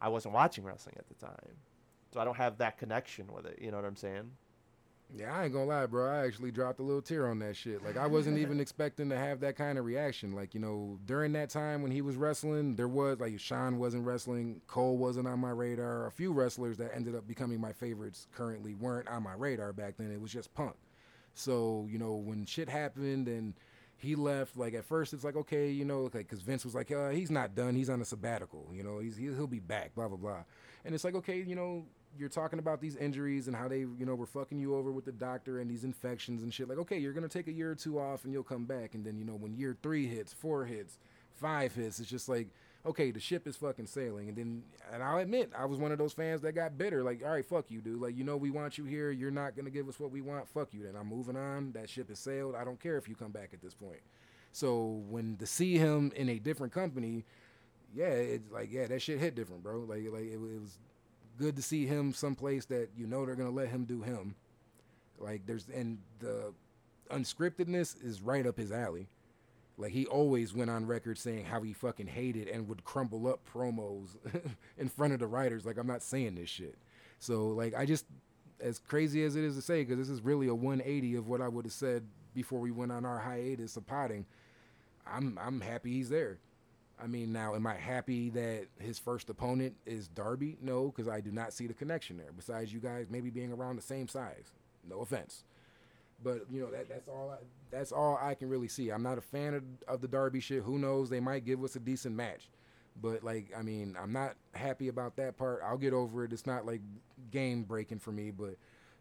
I wasn't watching wrestling at the time. So I don't have that connection with it. You know what I'm saying? Yeah, I ain't gonna lie, bro. I actually dropped a little tear on that shit. Like, I wasn't even expecting to have that kind of reaction. Like, you know, during that time when he was wrestling, there was, like, Sean wasn't wrestling. Cole wasn't on my radar. A few wrestlers that ended up becoming my favorites currently weren't on my radar back then. It was just Punk. So, you know, when shit happened and he left, like, at first it's like, okay, you know, like, because Vince was like, uh, he's not done. He's on a sabbatical. You know, he's he'll be back, blah, blah, blah. And it's like, okay, you know, you're talking about these injuries and how they, you know, were fucking you over with the doctor and these infections and shit. Like, okay, you're going to take a year or two off and you'll come back. And then, you know, when year three hits, four hits, five hits, it's just like, okay, the ship is fucking sailing. And then, and I'll admit, I was one of those fans that got bitter. Like, all right, fuck you, dude. Like, you know, we want you here. You're not going to give us what we want. Fuck you. Then I'm moving on. That ship is sailed. I don't care if you come back at this point. So when to see him in a different company, yeah, it's like, yeah, that shit hit different, bro. Like, like it, it was good to see him someplace that, you know, they're going to let him do him. Like, there's, and the unscriptedness is right up his alley. Like, he always went on record saying how he fucking hated and would crumble up promos in front of the writers. Like, I'm not saying this shit. So, like, I just, as crazy as it is to say, because this is really a one eighty of what I would have said before we went on our hiatus of potting, I'm I'm happy he's there. I mean, now, am I happy that his first opponent is Darby? No, because I do not see the connection there. Besides you guys maybe being around the same size. No offense. But, you know, that that's all I, that's all I can really see. I'm not a fan of, of the Darby shit. Who knows? They might give us a decent match. But, like, I mean, I'm not happy about that part. I'll get over it. It's not, like, game-breaking for me. But,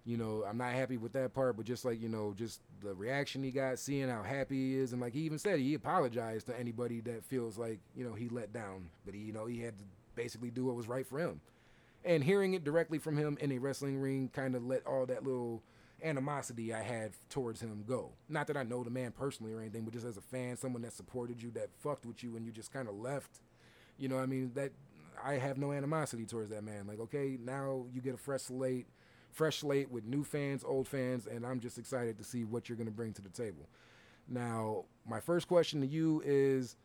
you know, I'm not happy with that part. But just, like, you know, just the reaction he got, seeing how happy he is. And, like, he even said he apologized to anybody that feels like, you know, he let down. But, he, you know, he had to basically do what was right for him. And hearing it directly from him in a wrestling ring kind of let all that little animosity I had towards him go. Not that I know the man personally or anything, but just as a fan, someone that supported you, that fucked with you, and you just kind of left. You know what I mean? That I have no animosity towards that man. Like, okay, now you get a fresh slate, fresh slate with new fans, old fans, and I'm just excited to see what you're going to bring to the table. Now, my first question to you is,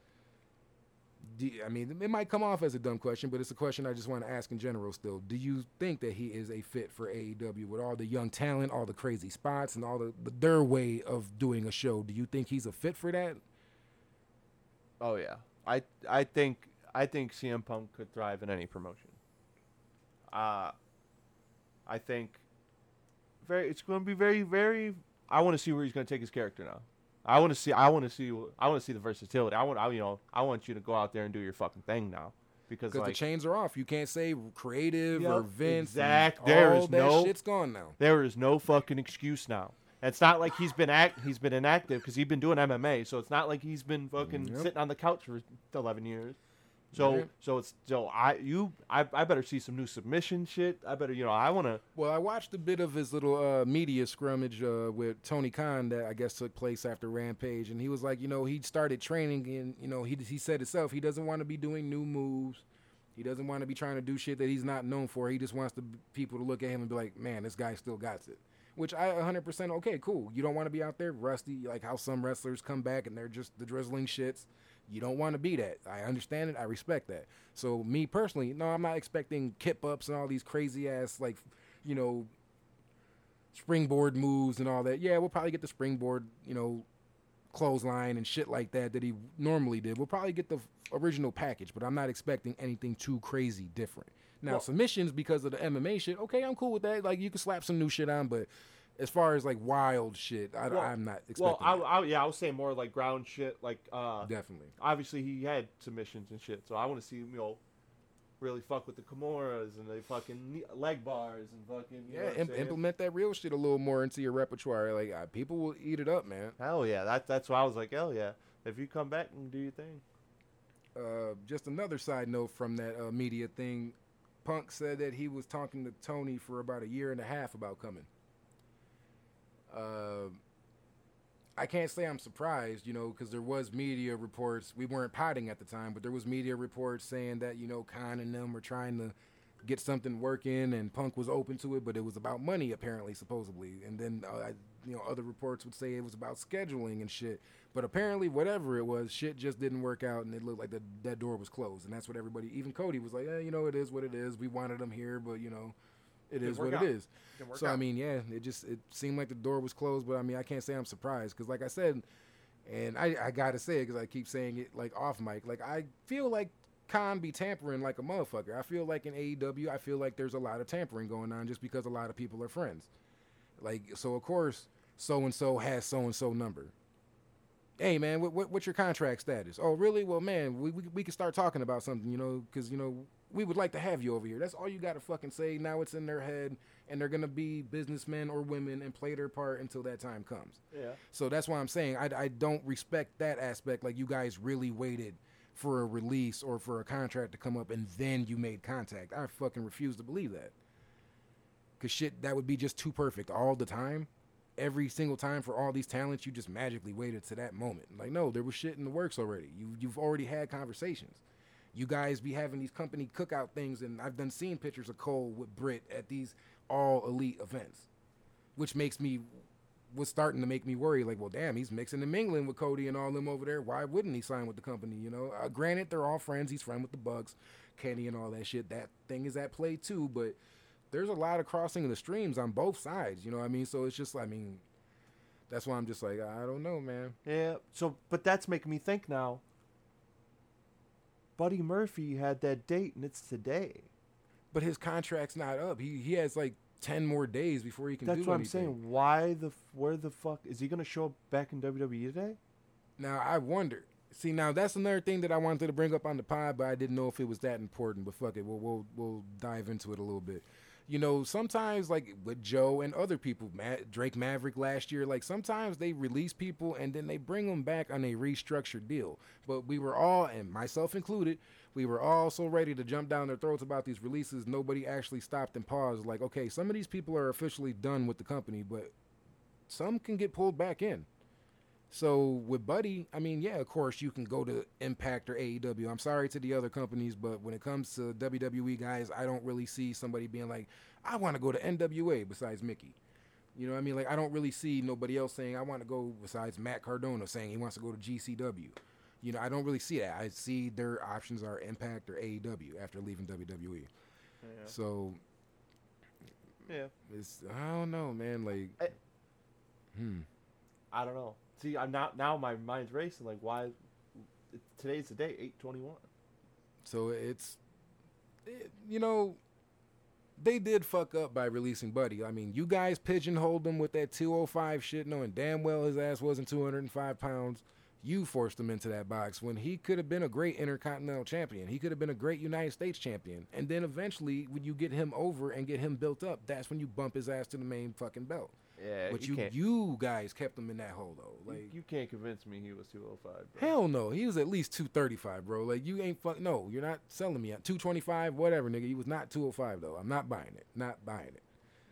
do you, I mean, it might come off as a dumb question, but it's a question I just want to ask in general still. Do you think that he is a fit for A E W with all the young talent, all the crazy spots, and all the, the their way of doing a show? Do you think he's a fit for that? Oh, yeah. I I think I think C M Punk could thrive in any promotion. Uh, I think very it's going to be very, very – I want to see where he's going to take his character now. I want to see. I want to see. I want to see the versatility. I want. I, you know. I want you to go out there and do your fucking thing now, because like, the chains are off. You can't say creative yep, or Vince. Exact. There all is that no. Shit's gone now. There is no fucking excuse now. And it's not like he's been act. He's been inactive because he's been doing M M A. So it's not like he's been fucking yep. sitting on the couch for eleven years. So right. so it's so I you I, I better see some new submission shit. I better you know I want to. Well, I watched a bit of his little uh, media scrummage uh, with Tony Khan that I guess took place after Rampage, and he was like, you know, he started training, and you know he he said himself he doesn't want to be doing new moves, he doesn't want to be trying to do shit that he's not known for. He just wants the people to look at him and be like, man, this guy still got it. Which I one hundred percent okay, cool. You don't want to be out there rusty like how some wrestlers come back and they're just the drizzling shits. You don't want to be that. I understand it. I respect that. So me personally, no, I'm not expecting kip-ups and all these crazy-ass, like, you know, springboard moves and all that. Yeah, we'll probably get the springboard, you know, clothesline and shit like that that he normally did. We'll probably get the original package, but I'm not expecting anything too crazy different. Now, well, submissions because of the M M A shit, okay, I'm cool with that. Like, you can slap some new shit on, but as far as, like, wild shit, I, well, I'm not expecting Well, I, I, yeah, I would say more, like, ground shit. Like, uh, definitely. Obviously, he had submissions and shit, so I want to see, you know, really fuck with the Kimuras and the fucking leg bars and fucking, you yeah, know im- implement that real shit a little more into your repertoire. Like, uh, people will eat it up, man. Hell yeah. That, that's why I was like, hell yeah. If you come back and do your thing. Uh, just another side note from that uh, media thing. Punk said that he was talking to Tony for about a year and a half about coming. Uh, I can't say I'm surprised, you know, because there was media reports. We weren't potting at the time, but there was media reports saying that, you know, Khan and them were trying to get something working, and Punk was open to it, but it was about money, apparently, supposedly. And then, uh, I, you know, other reports would say it was about scheduling and shit. But apparently, whatever it was, shit just didn't work out, and it looked like the, that door was closed. And that's what everybody, even Cody, was like, eh, you know, it is what it is. We wanted them here, but, you know, it is what it is. So, I mean, yeah, it just it seemed like the door was closed. But, I mean, I can't say I'm surprised because, like I said, and I, I got to say it because I keep saying it, like, off mic. Like, I feel like Khan be tampering like a motherfucker. I feel like in A E W, I feel like there's a lot of tampering going on just because a lot of people are friends. Like, so, of course, so-and-so has so-and-so number. Hey, man, what, what what's your contract status? Oh, really? Well, man, we, we, we can start talking about something, you know, because, you know, we would like to have you over here. That's all you got to fucking say. Now it's in their head, and they're going to be businessmen or women and play their part until that time comes. Yeah. So that's why I'm saying I, I don't respect that aspect. Like, you guys really waited for a release or for a contract to come up, and then you made contact. I fucking refuse to believe that. Because shit, that would be just too perfect all the time. Every single time for all these talents, you just magically waited to that moment. Like, no, there was shit in the works already. You, you've already had conversations. You guys be having these company cookout things, and I've done seen pictures of Cole with Britt at these all elite events, which makes me, was starting to make me worry, like, well, damn, he's mixing and mingling with Cody and all them over there. Why wouldn't he sign with the company, you know? Uh, granted, they're all friends. He's friend with the Bucks, Kenny and all that shit. That thing is at play, too, but there's a lot of crossing of the streams on both sides, you know what I mean? So it's just, I mean, that's why I'm just like, I don't know, man. Yeah, so, but that's making me think now. Buddy Murphy had that date, and it's today. But his contract's not up. He he has, like, ten more days before he can do anything. That's what I'm saying. Why the... Where the fuck... Is he going to show up back in W W E today? Now, I wonder. See, now, that's another thing that I wanted to bring up on the pod, but I didn't know if it was that important. But fuck it. We'll, we'll, we'll dive into it a little bit. You know, sometimes, like, with Joe and other people, Matt, Drake Maverick last year, like, sometimes they release people and then they bring them back on a restructured deal. But we were all, and myself included, we were all so ready to jump down their throats about these releases, nobody actually stopped and paused. Like, okay, some of these people are officially done with the company, but some can get pulled back in. So, with Buddy, I mean, yeah, of course, you can go to Impact or A E W. I'm sorry to the other companies, but when it comes to W W E guys, I don't really see somebody being like, I want to go to N W A besides Mickey. You know what I mean? Like, I don't really see nobody else saying, I want to go besides Matt Cardona saying he wants to go to G C W. You know, I don't really see that. I see their options are Impact or A E W after leaving W W E. Yeah. So, yeah, it's, I don't know, man. Like, I, hmm. I don't know. See, I'm not, now my mind's racing. Like, why? Today's the day, eight twenty-one. So it's, it, you know, they did fuck up by releasing Buddy. I mean, you guys pigeonholed him with that two oh five shit, knowing damn well his ass wasn't two hundred five pounds. You forced him into that box when he could have been a great Intercontinental Champion. He could have been a great United States Champion. And then eventually, when you get him over and get him built up, that's when you bump his ass to the main fucking belt. Yeah, but you, you, you guys kept him in that hole, though. Like, you, you can't convince me he was two oh five, bro. Hell no. He was at least two thirty-five, bro. Like, you ain't fuck. No, you're not selling me. two twenty-five, whatever, nigga. He was not two oh five, though. I'm not buying it. Not buying it.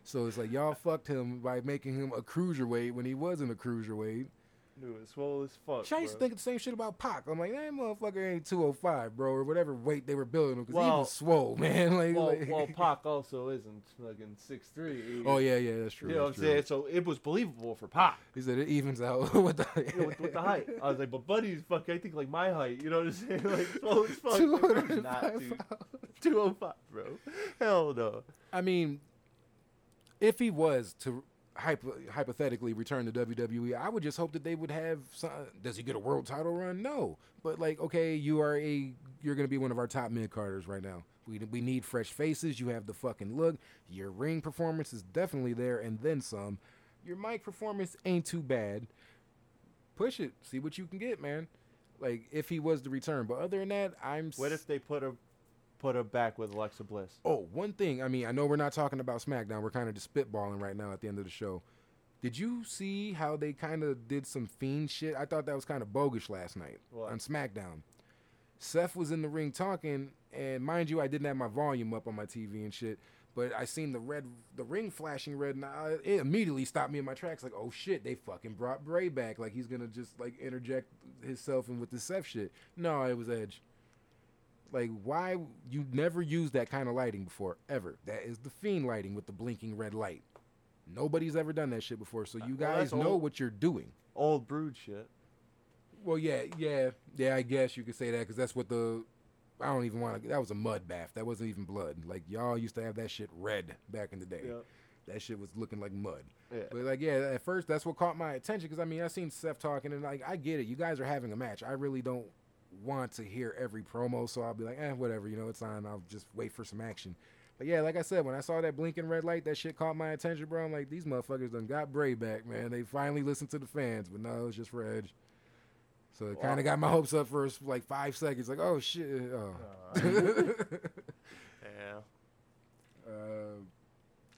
So it's like y'all fucked him by making him a cruiserweight when he wasn't a cruiserweight. Dude, it's swole as fuck, I used to think the same shit about Pac. I'm like, that motherfucker ain't two oh five, bro, or whatever weight they were building him, because well, he was swole, man. Like, well, like, well, Pac also isn't fucking six three. Oh, yeah, yeah, that's true. You that's know what I'm true. saying? So it was believable for Pac. He said it evens out with the, yeah, with, with the height. I was like, but Buddy's fucking, I think, like my height. You know what I'm saying? Like, swole as fuck. two oh five, not, dude. two oh five, bro. Hell no. I mean, if he was to hypo- hypothetically return to W W E, I would just hope that they would have some, does he get a world title run? No. But like, okay, you are a, you're going to be one of our top mid-carders right now. We we need fresh faces. You have the fucking look. Your ring performance is definitely there, and then some. Your mic performance ain't too bad. Push it. See what you can get, man. Like, if he was to return. But other than that, I'm... What if they put a... put her back with Alexa Bliss. Oh, one thing. I mean, I know we're not talking about SmackDown. We're kind of just spitballing right now at the end of the show. Did you see how they kind of did some Fiend shit? I thought that was kind of bogus last night what? on SmackDown. Seth was in the ring talking, and mind you, I didn't have my volume up on my T V and shit, but I seen the red, the ring flashing red, and I, it immediately stopped me in my tracks. Like, oh shit, they fucking brought Bray back. Like, he's going to just, like, interject himself in with the Seth shit. No, it was Edge. Like, why? You never used that kind of lighting before, ever. That is the Fiend lighting with the blinking red light. Nobody's ever done that shit before, so you guys well, know old, what you're doing. Old Brood shit. Well, yeah, yeah, yeah, I guess you could say that, because that's what the... I don't even want to... That was a mud bath. That wasn't even blood. Like, y'all used to have that shit red back in the day. Yep. That shit was looking like mud. Yeah. But, like, yeah, at first, that's what caught my attention, because, I mean, I seen Seth talking, and, like, I get it. You guys are having a match. I really don't want to hear every promo, so I'll be like, eh, whatever, you know, it's on, I'll just wait for some action. But yeah, like I said, when I saw that blinking red light, that shit caught my attention, bro. I'm like, these motherfuckers done got Bray back, man. They finally listened to the fans, but no, it was just for Edge. So it kind of got my hopes up for like five seconds, like, oh shit. Oh. Uh, yeah. Uh,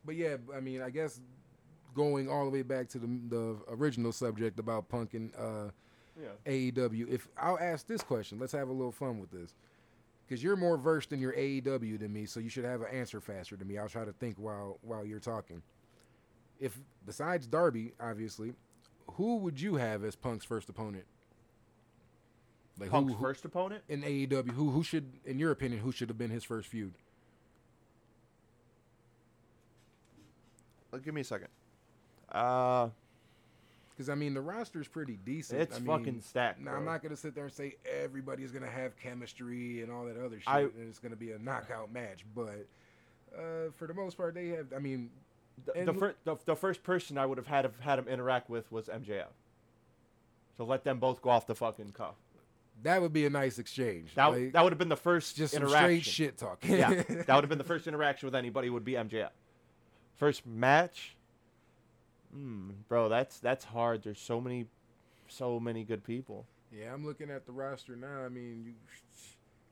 but yeah, I mean, I guess going all the way back to the, the original subject about Punk and uh, Yeah. A E W. If I'll ask this question, let's have a little fun with this, because you're more versed in your A E W than me, so you should have an answer faster than me. I'll try to think while while you're talking. If besides Darby, obviously, who would you have as Punk's first opponent? Like Punk's who, who, first opponent in A E W. Who who should, in your opinion, who should have been his first feud? Well, give me a second. Uh. Because, I mean, the roster's pretty decent. It's I mean, fucking stacked, Now, nah, I'm not going to sit there and say everybody's going to have chemistry and all that other shit, I, and it's going to be a knockout match. But uh, for the most part, they have, I mean... The, the, fir- the, the first person I would have had have had him interact with was M J F. So let them both go off the fucking cuff. That would be a nice exchange. That, like, that would have been the first just interaction. Just straight shit talk. Yeah, that would have been the first interaction with anybody would be M J F. First match... Hmm, bro, that's that's hard. There's so many, so many good people. Yeah, I'm looking at the roster now. I mean, you,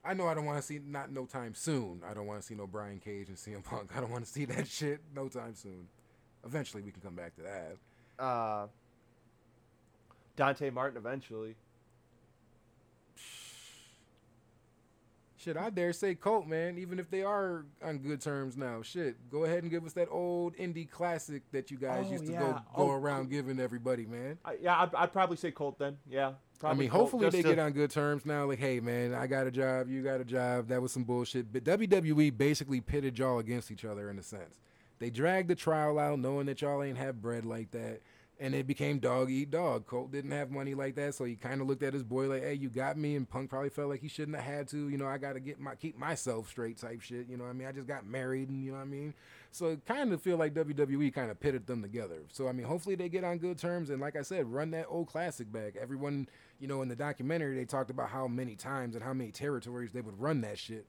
I know I don't want to see not no time soon. I don't want to see no Brian Cage and C M Punk. I don't want to see that shit no time soon. Eventually, we can come back to that. Uh, Dante Martin eventually. Shit, I dare say Colt, man, even if they are on good terms now. Shit, go ahead and give us that old indie classic that you guys oh, used to yeah. go, go oh, around giving everybody, man. I, yeah, I'd, I'd probably say Colt then. Yeah. Probably I mean, Colt, hopefully they to... get on good terms now. Like, hey, man, I got a job. You got a job. That was some bullshit. But W W E basically pitted y'all against each other in a sense. They dragged the trial out knowing that y'all ain't have bread like that. And it became dog eat dog. Colt didn't have money like that, so he kind of looked at his boy like, "Hey, you got me." And Punk probably felt like he shouldn't have had to. You know, I gotta get my keep myself straight type shit. You know what I mean? I just got married, and you know what I mean. So it kind of feel like W W E kind of pitted them together. So I mean, hopefully they get on good terms. And like I said, run that old classic back. Everyone, you know, in the documentary they talked about how many times and how many territories they would run that shit.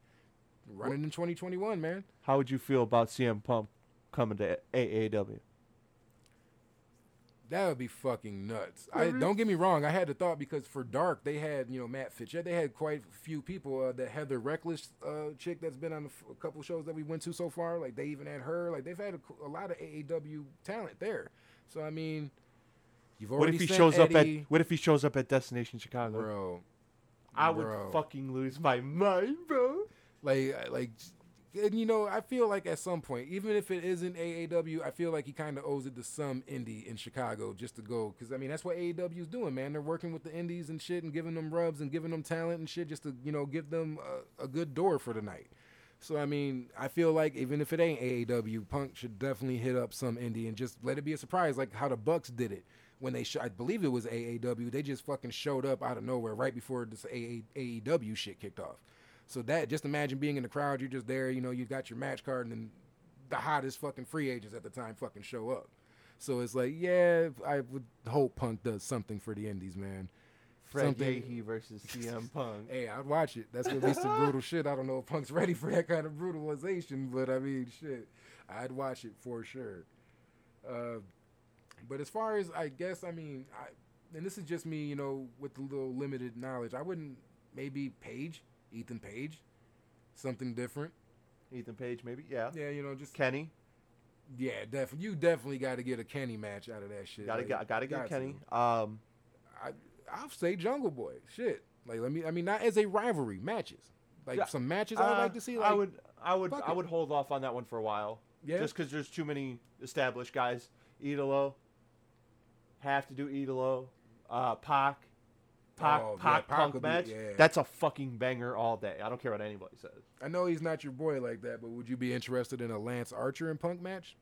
Running in twenty twenty-one, man. How would you feel about C M Punk coming to A A W? That would be fucking nuts. Mm-hmm. I, don't get me wrong. I had the thought because for Dark, they had, you know, Matt Fitchett. They had quite a few people. Uh, that Heather Reckless uh, chick that's been on a, f- a couple shows that we went to so far. Like, they even had her. Like, they've had a, a lot of A A W talent there. So, I mean, you've already what if he sent shows Eddie. Up at, what if he shows up at Destination Chicago? Bro. I bro. would fucking lose my mind, bro. Like, like... And, you know, I feel like at some point, even if it isn't A A W, I feel like he kind of owes it to some indie in Chicago just to go. Because, I mean, that's what A A W is doing, man. They're working with the indies and shit and giving them rubs and giving them talent and shit just to, you know, give them a, a good door for the night. So, I mean, I feel like even if it ain't A A W, Punk should definitely hit up some indie and just let it be a surprise, like how the Bucks did it. When they, sh- I believe it was A A W, they just fucking showed up out of nowhere right before this A A- A E W shit kicked off. So that, just imagine being in the crowd, you're just there, you know, you got your match card, and then the hottest fucking free agents at the time fucking show up. So it's like, yeah, I would hope Punk does something for the indies, man. Fred Yeahe versus C M Punk. Hey, I'd watch it. That's going to be some brutal shit. I don't know if Punk's ready for that kind of brutalization, but I mean, shit, I'd watch it for sure. Uh, but as far as, I guess, I mean, I, and this is just me, you know, with the little limited knowledge, I wouldn't, maybe Page, Ethan Page, something different. Ethan Page, maybe, yeah. Yeah, you know, just... Kenny. Yeah, def- you definitely got to get a Kenny match out of that shit. Gotta, like, got gotta get got Kenny. To. Um, I, I'll say Jungle Boy. Shit. Like, let me, I mean, not as a rivalry, matches. Like, yeah, some matches uh, I would like to see. Like, I would, I would, I would hold off on that one for a while. Yeah. Just because there's too many established guys. Idolo. Have to do Idolo. Uh, Pac. Pac, oh, Pac, yeah, Punk Pac match. Be, yeah. That's a fucking banger all day. I don't care what anybody says. I know he's not your boy like that, but would you be interested in a Lance Archer and Punk match?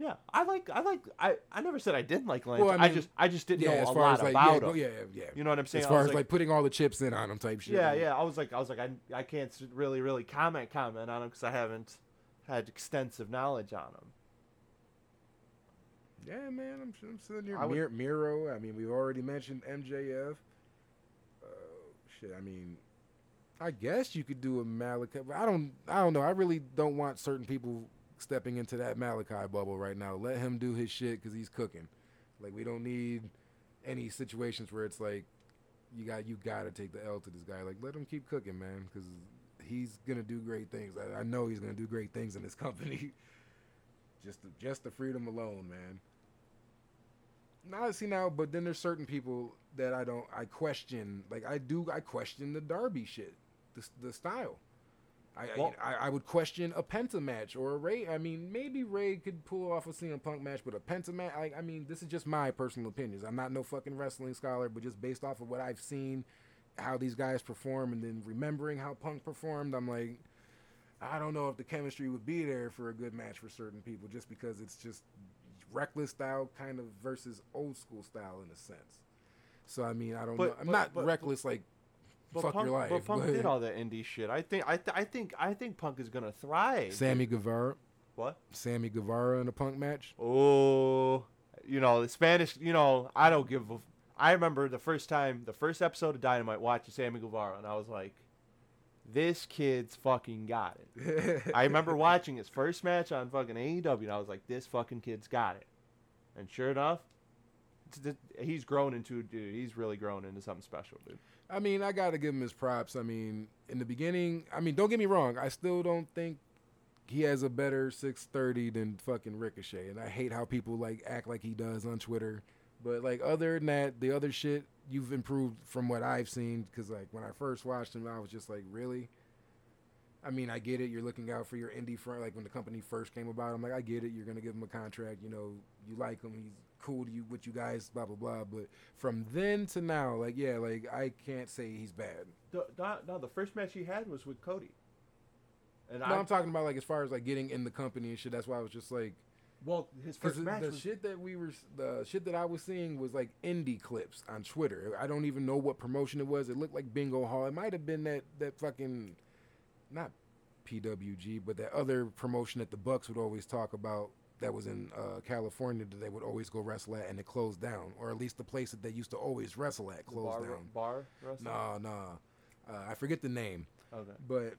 Yeah, I like, I like, I, I never said I didn't like Lance. Well, I, mean, I just, I just didn't yeah, know a lot like, about yeah, him. Yeah, yeah, yeah. You know what I'm saying? As far as like, like putting all the chips in on him type shit. Yeah, yeah. I was like, I was like, I, I can't really, really comment, comment on him because I haven't had extensive knowledge on him. Yeah, man, I'm, I'm sitting here. I would, Miro, I mean, we've already mentioned M J F. Uh, shit, I mean, I guess you could do a Malachi, but I don't, I don't know. I really don't want certain people stepping into that Malachi bubble right now. Let him do his shit because he's cooking. Like, we don't need any situations where it's like you got you got to take the L to this guy. Like, let him keep cooking, man, because he's gonna do great things. I, I know he's gonna do great things in this company. Just, the, just the freedom alone, man. Not see now, but then there's certain people that I don't, I question. Like I do, I question the Darby shit, the, the style. I, well, I I would question a Penta match or a Ray. I mean, maybe Ray could pull off a C M Punk match, but a Penta match. I, I mean, this is just my personal opinions. I'm not no fucking wrestling scholar, but just based off of what I've seen, how these guys perform, and then remembering how Punk performed, I'm like, I don't know if the chemistry would be there for a good match for certain people, just because it's just reckless style kind of versus old school style in a sense. So I mean, I don't but, know. I'm but, not but, reckless but, like but fuck Punk, your life. But Punk but, did all that indie shit. I think I th- I think I think Punk is gonna thrive. Sammy Guevara. What? Sammy Guevara in a Punk match. Oh, you know the Spanish. You know I don't give. A f- I remember the first time, the first episode of Dynamite, watching Sammy Guevara, and I was like, this kid's fucking got it. I remember watching his first match on fucking A E W, and I was like, this fucking kid's got it. And sure enough, he's grown into, dude, he's really grown into something special, dude. I mean, I got to give him his props. I mean, in the beginning, I mean, don't get me wrong, I still don't think he has a better six thirty than fucking Ricochet, and I hate how people, like, act like he does on Twitter. But, like, other than that, the other shit, you've improved from what I've seen. Because, like, when I first watched him, I was just like, really? I mean, I get it. You're looking out for your indie friend. Like, when the company first came about, I'm like, I get it. You're going to give him a contract. You know, you like him. He's cool to you with you guys, blah, blah, blah. But from then to now, like, yeah, like, I can't say he's bad. The, the, no, the first match he had was with Cody. And no, I, I'm talking about, like, as far as, like, getting in the company and shit. That's why I was just like, well, his first match the was... shit that we were, the shit that I was seeing was like indie clips on Twitter. I don't even know what promotion it was. It looked like Bingo Hall. It might have been that that fucking, not P W G, but that other promotion that the Bucks would always talk about. That was in uh, California. That they would always go wrestle at, and it closed down, or at least the place that they used to always wrestle at closed bar, down. Bar wrestling? No, no, uh, I forget the name. Okay, but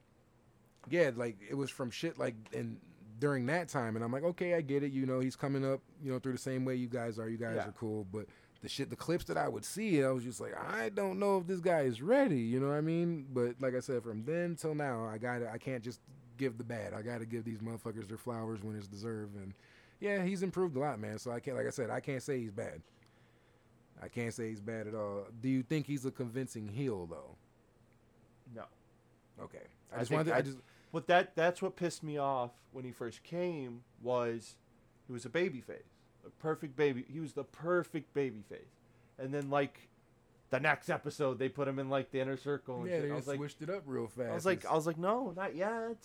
yeah, like it was from shit like and. During that time, and I'm like, okay, I get it. You know, he's coming up, you know, through the same way you guys are. You guys yeah. are cool. But the shit, the clips that I would see, I was just like, I don't know if this guy is ready. You know what I mean? But like I said, from then till now, I got I can't just give the bad. I got to give these motherfuckers their flowers when it's deserved. And yeah, he's improved a lot, man. So I can't, like I said, I can't say he's bad. I can't say he's bad at all. Do you think he's a convincing heel, though? No. Okay. I, I just wanted to, I just... But that that's what pissed me off when he first came was he was a babyface. A perfect baby. He was the perfect babyface. And then, like, the next episode, they put him in, like, the inner circle. And yeah, shit. they I was switched like, it up real fast. I was like, I was like, no, not yet.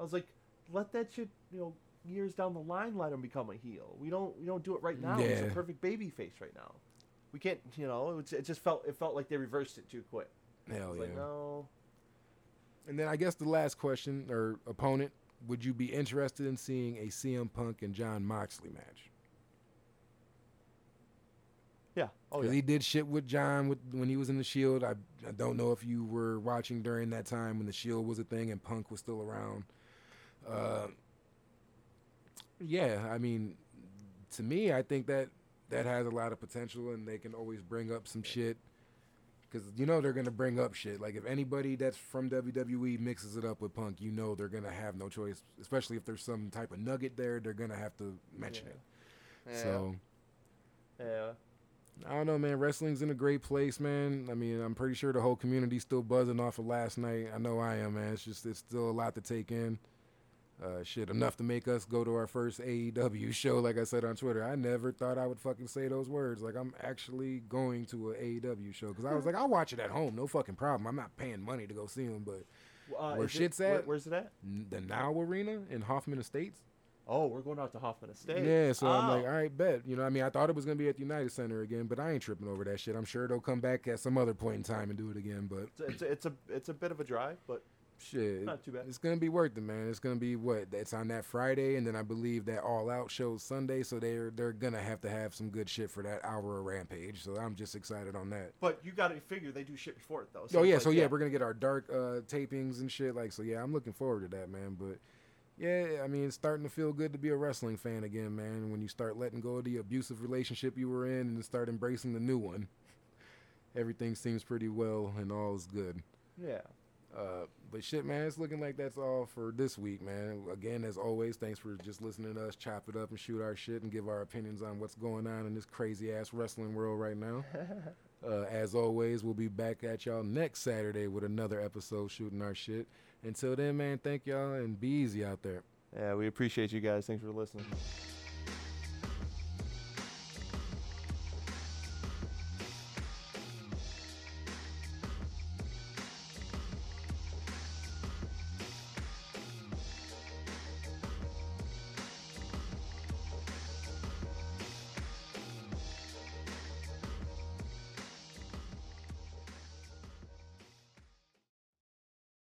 I was like, let that shit, you know, years down the line, let him become a heel. We don't we don't do it right now. Yeah. He's a perfect babyface right now. We can't, you know, it, it just felt, it felt like they reversed it too quick. Hell I was yeah. like, no. And then I guess the last question, or opponent, would you be interested in seeing a C M Punk and John Moxley match? Yeah. Oh, yeah. He did shit with John with, when he was in the Shield. I, I don't know if you were watching during that time when the Shield was a thing and Punk was still around. Uh, yeah, I mean, to me, I think that that has a lot of potential, and they can always bring up some shit because you know they're going to bring up shit. Like, if anybody that's from W W E mixes it up with Punk, you know they're going to have no choice, especially if there's some type of nugget there, they're going to have to mention yeah. it. Yeah. So, yeah. I don't know, man. Wrestling's in a great place, man. I mean, I'm pretty sure the whole community's still buzzing off of last night. I know I am, man. It's just it's still a lot to take in. Uh, shit, enough to make us go to our first A E W show, like I said on Twitter. I never thought I would fucking say those words. Like, I'm actually going to an A E W show because I was like, I'll watch it at home. No fucking problem. I'm not paying money to go see them, but uh, where shit's it, at. Where, where's it at? The Now Arena in Hoffman Estates. Oh, we're going out to Hoffman Estates. Yeah, so oh. I'm like, all right, bet. You know, I mean, I thought it was going to be at the United Center again, but I ain't tripping over that shit. I'm sure they'll come back at some other point in time and do it again. But it's a, it's a it's a bit of a drive, but shit, not too bad. It's going to be worth it, man. It's going to be what? It's on that Friday, and then I believe that All Out show's Sunday, so they're they're going to have to have some good shit for that hour of Rampage. So I'm just excited on that. But you got to figure they do shit before it though. So oh yeah, like, so yeah, yeah. we're going to get our dark uh, tapings and shit. Like, so yeah, I'm looking forward to that, man. But yeah, I mean, it's starting to feel good to be a wrestling fan again, man, when you start letting go of the abusive relationship you were in and start embracing the new one. Everything seems pretty well and all is good. Yeah. Uh, but shit, man, it's looking like that's all for this week, man. Again, as always, thanks for just listening to us chop it up and shoot our shit and give our opinions on what's going on in this crazy-ass wrestling world right now. uh, as always, we'll be back at y'all next Saturday with another episode shooting our shit. Until then, man, thank y'all, and be easy out there. Yeah, we appreciate you guys. Thanks for listening.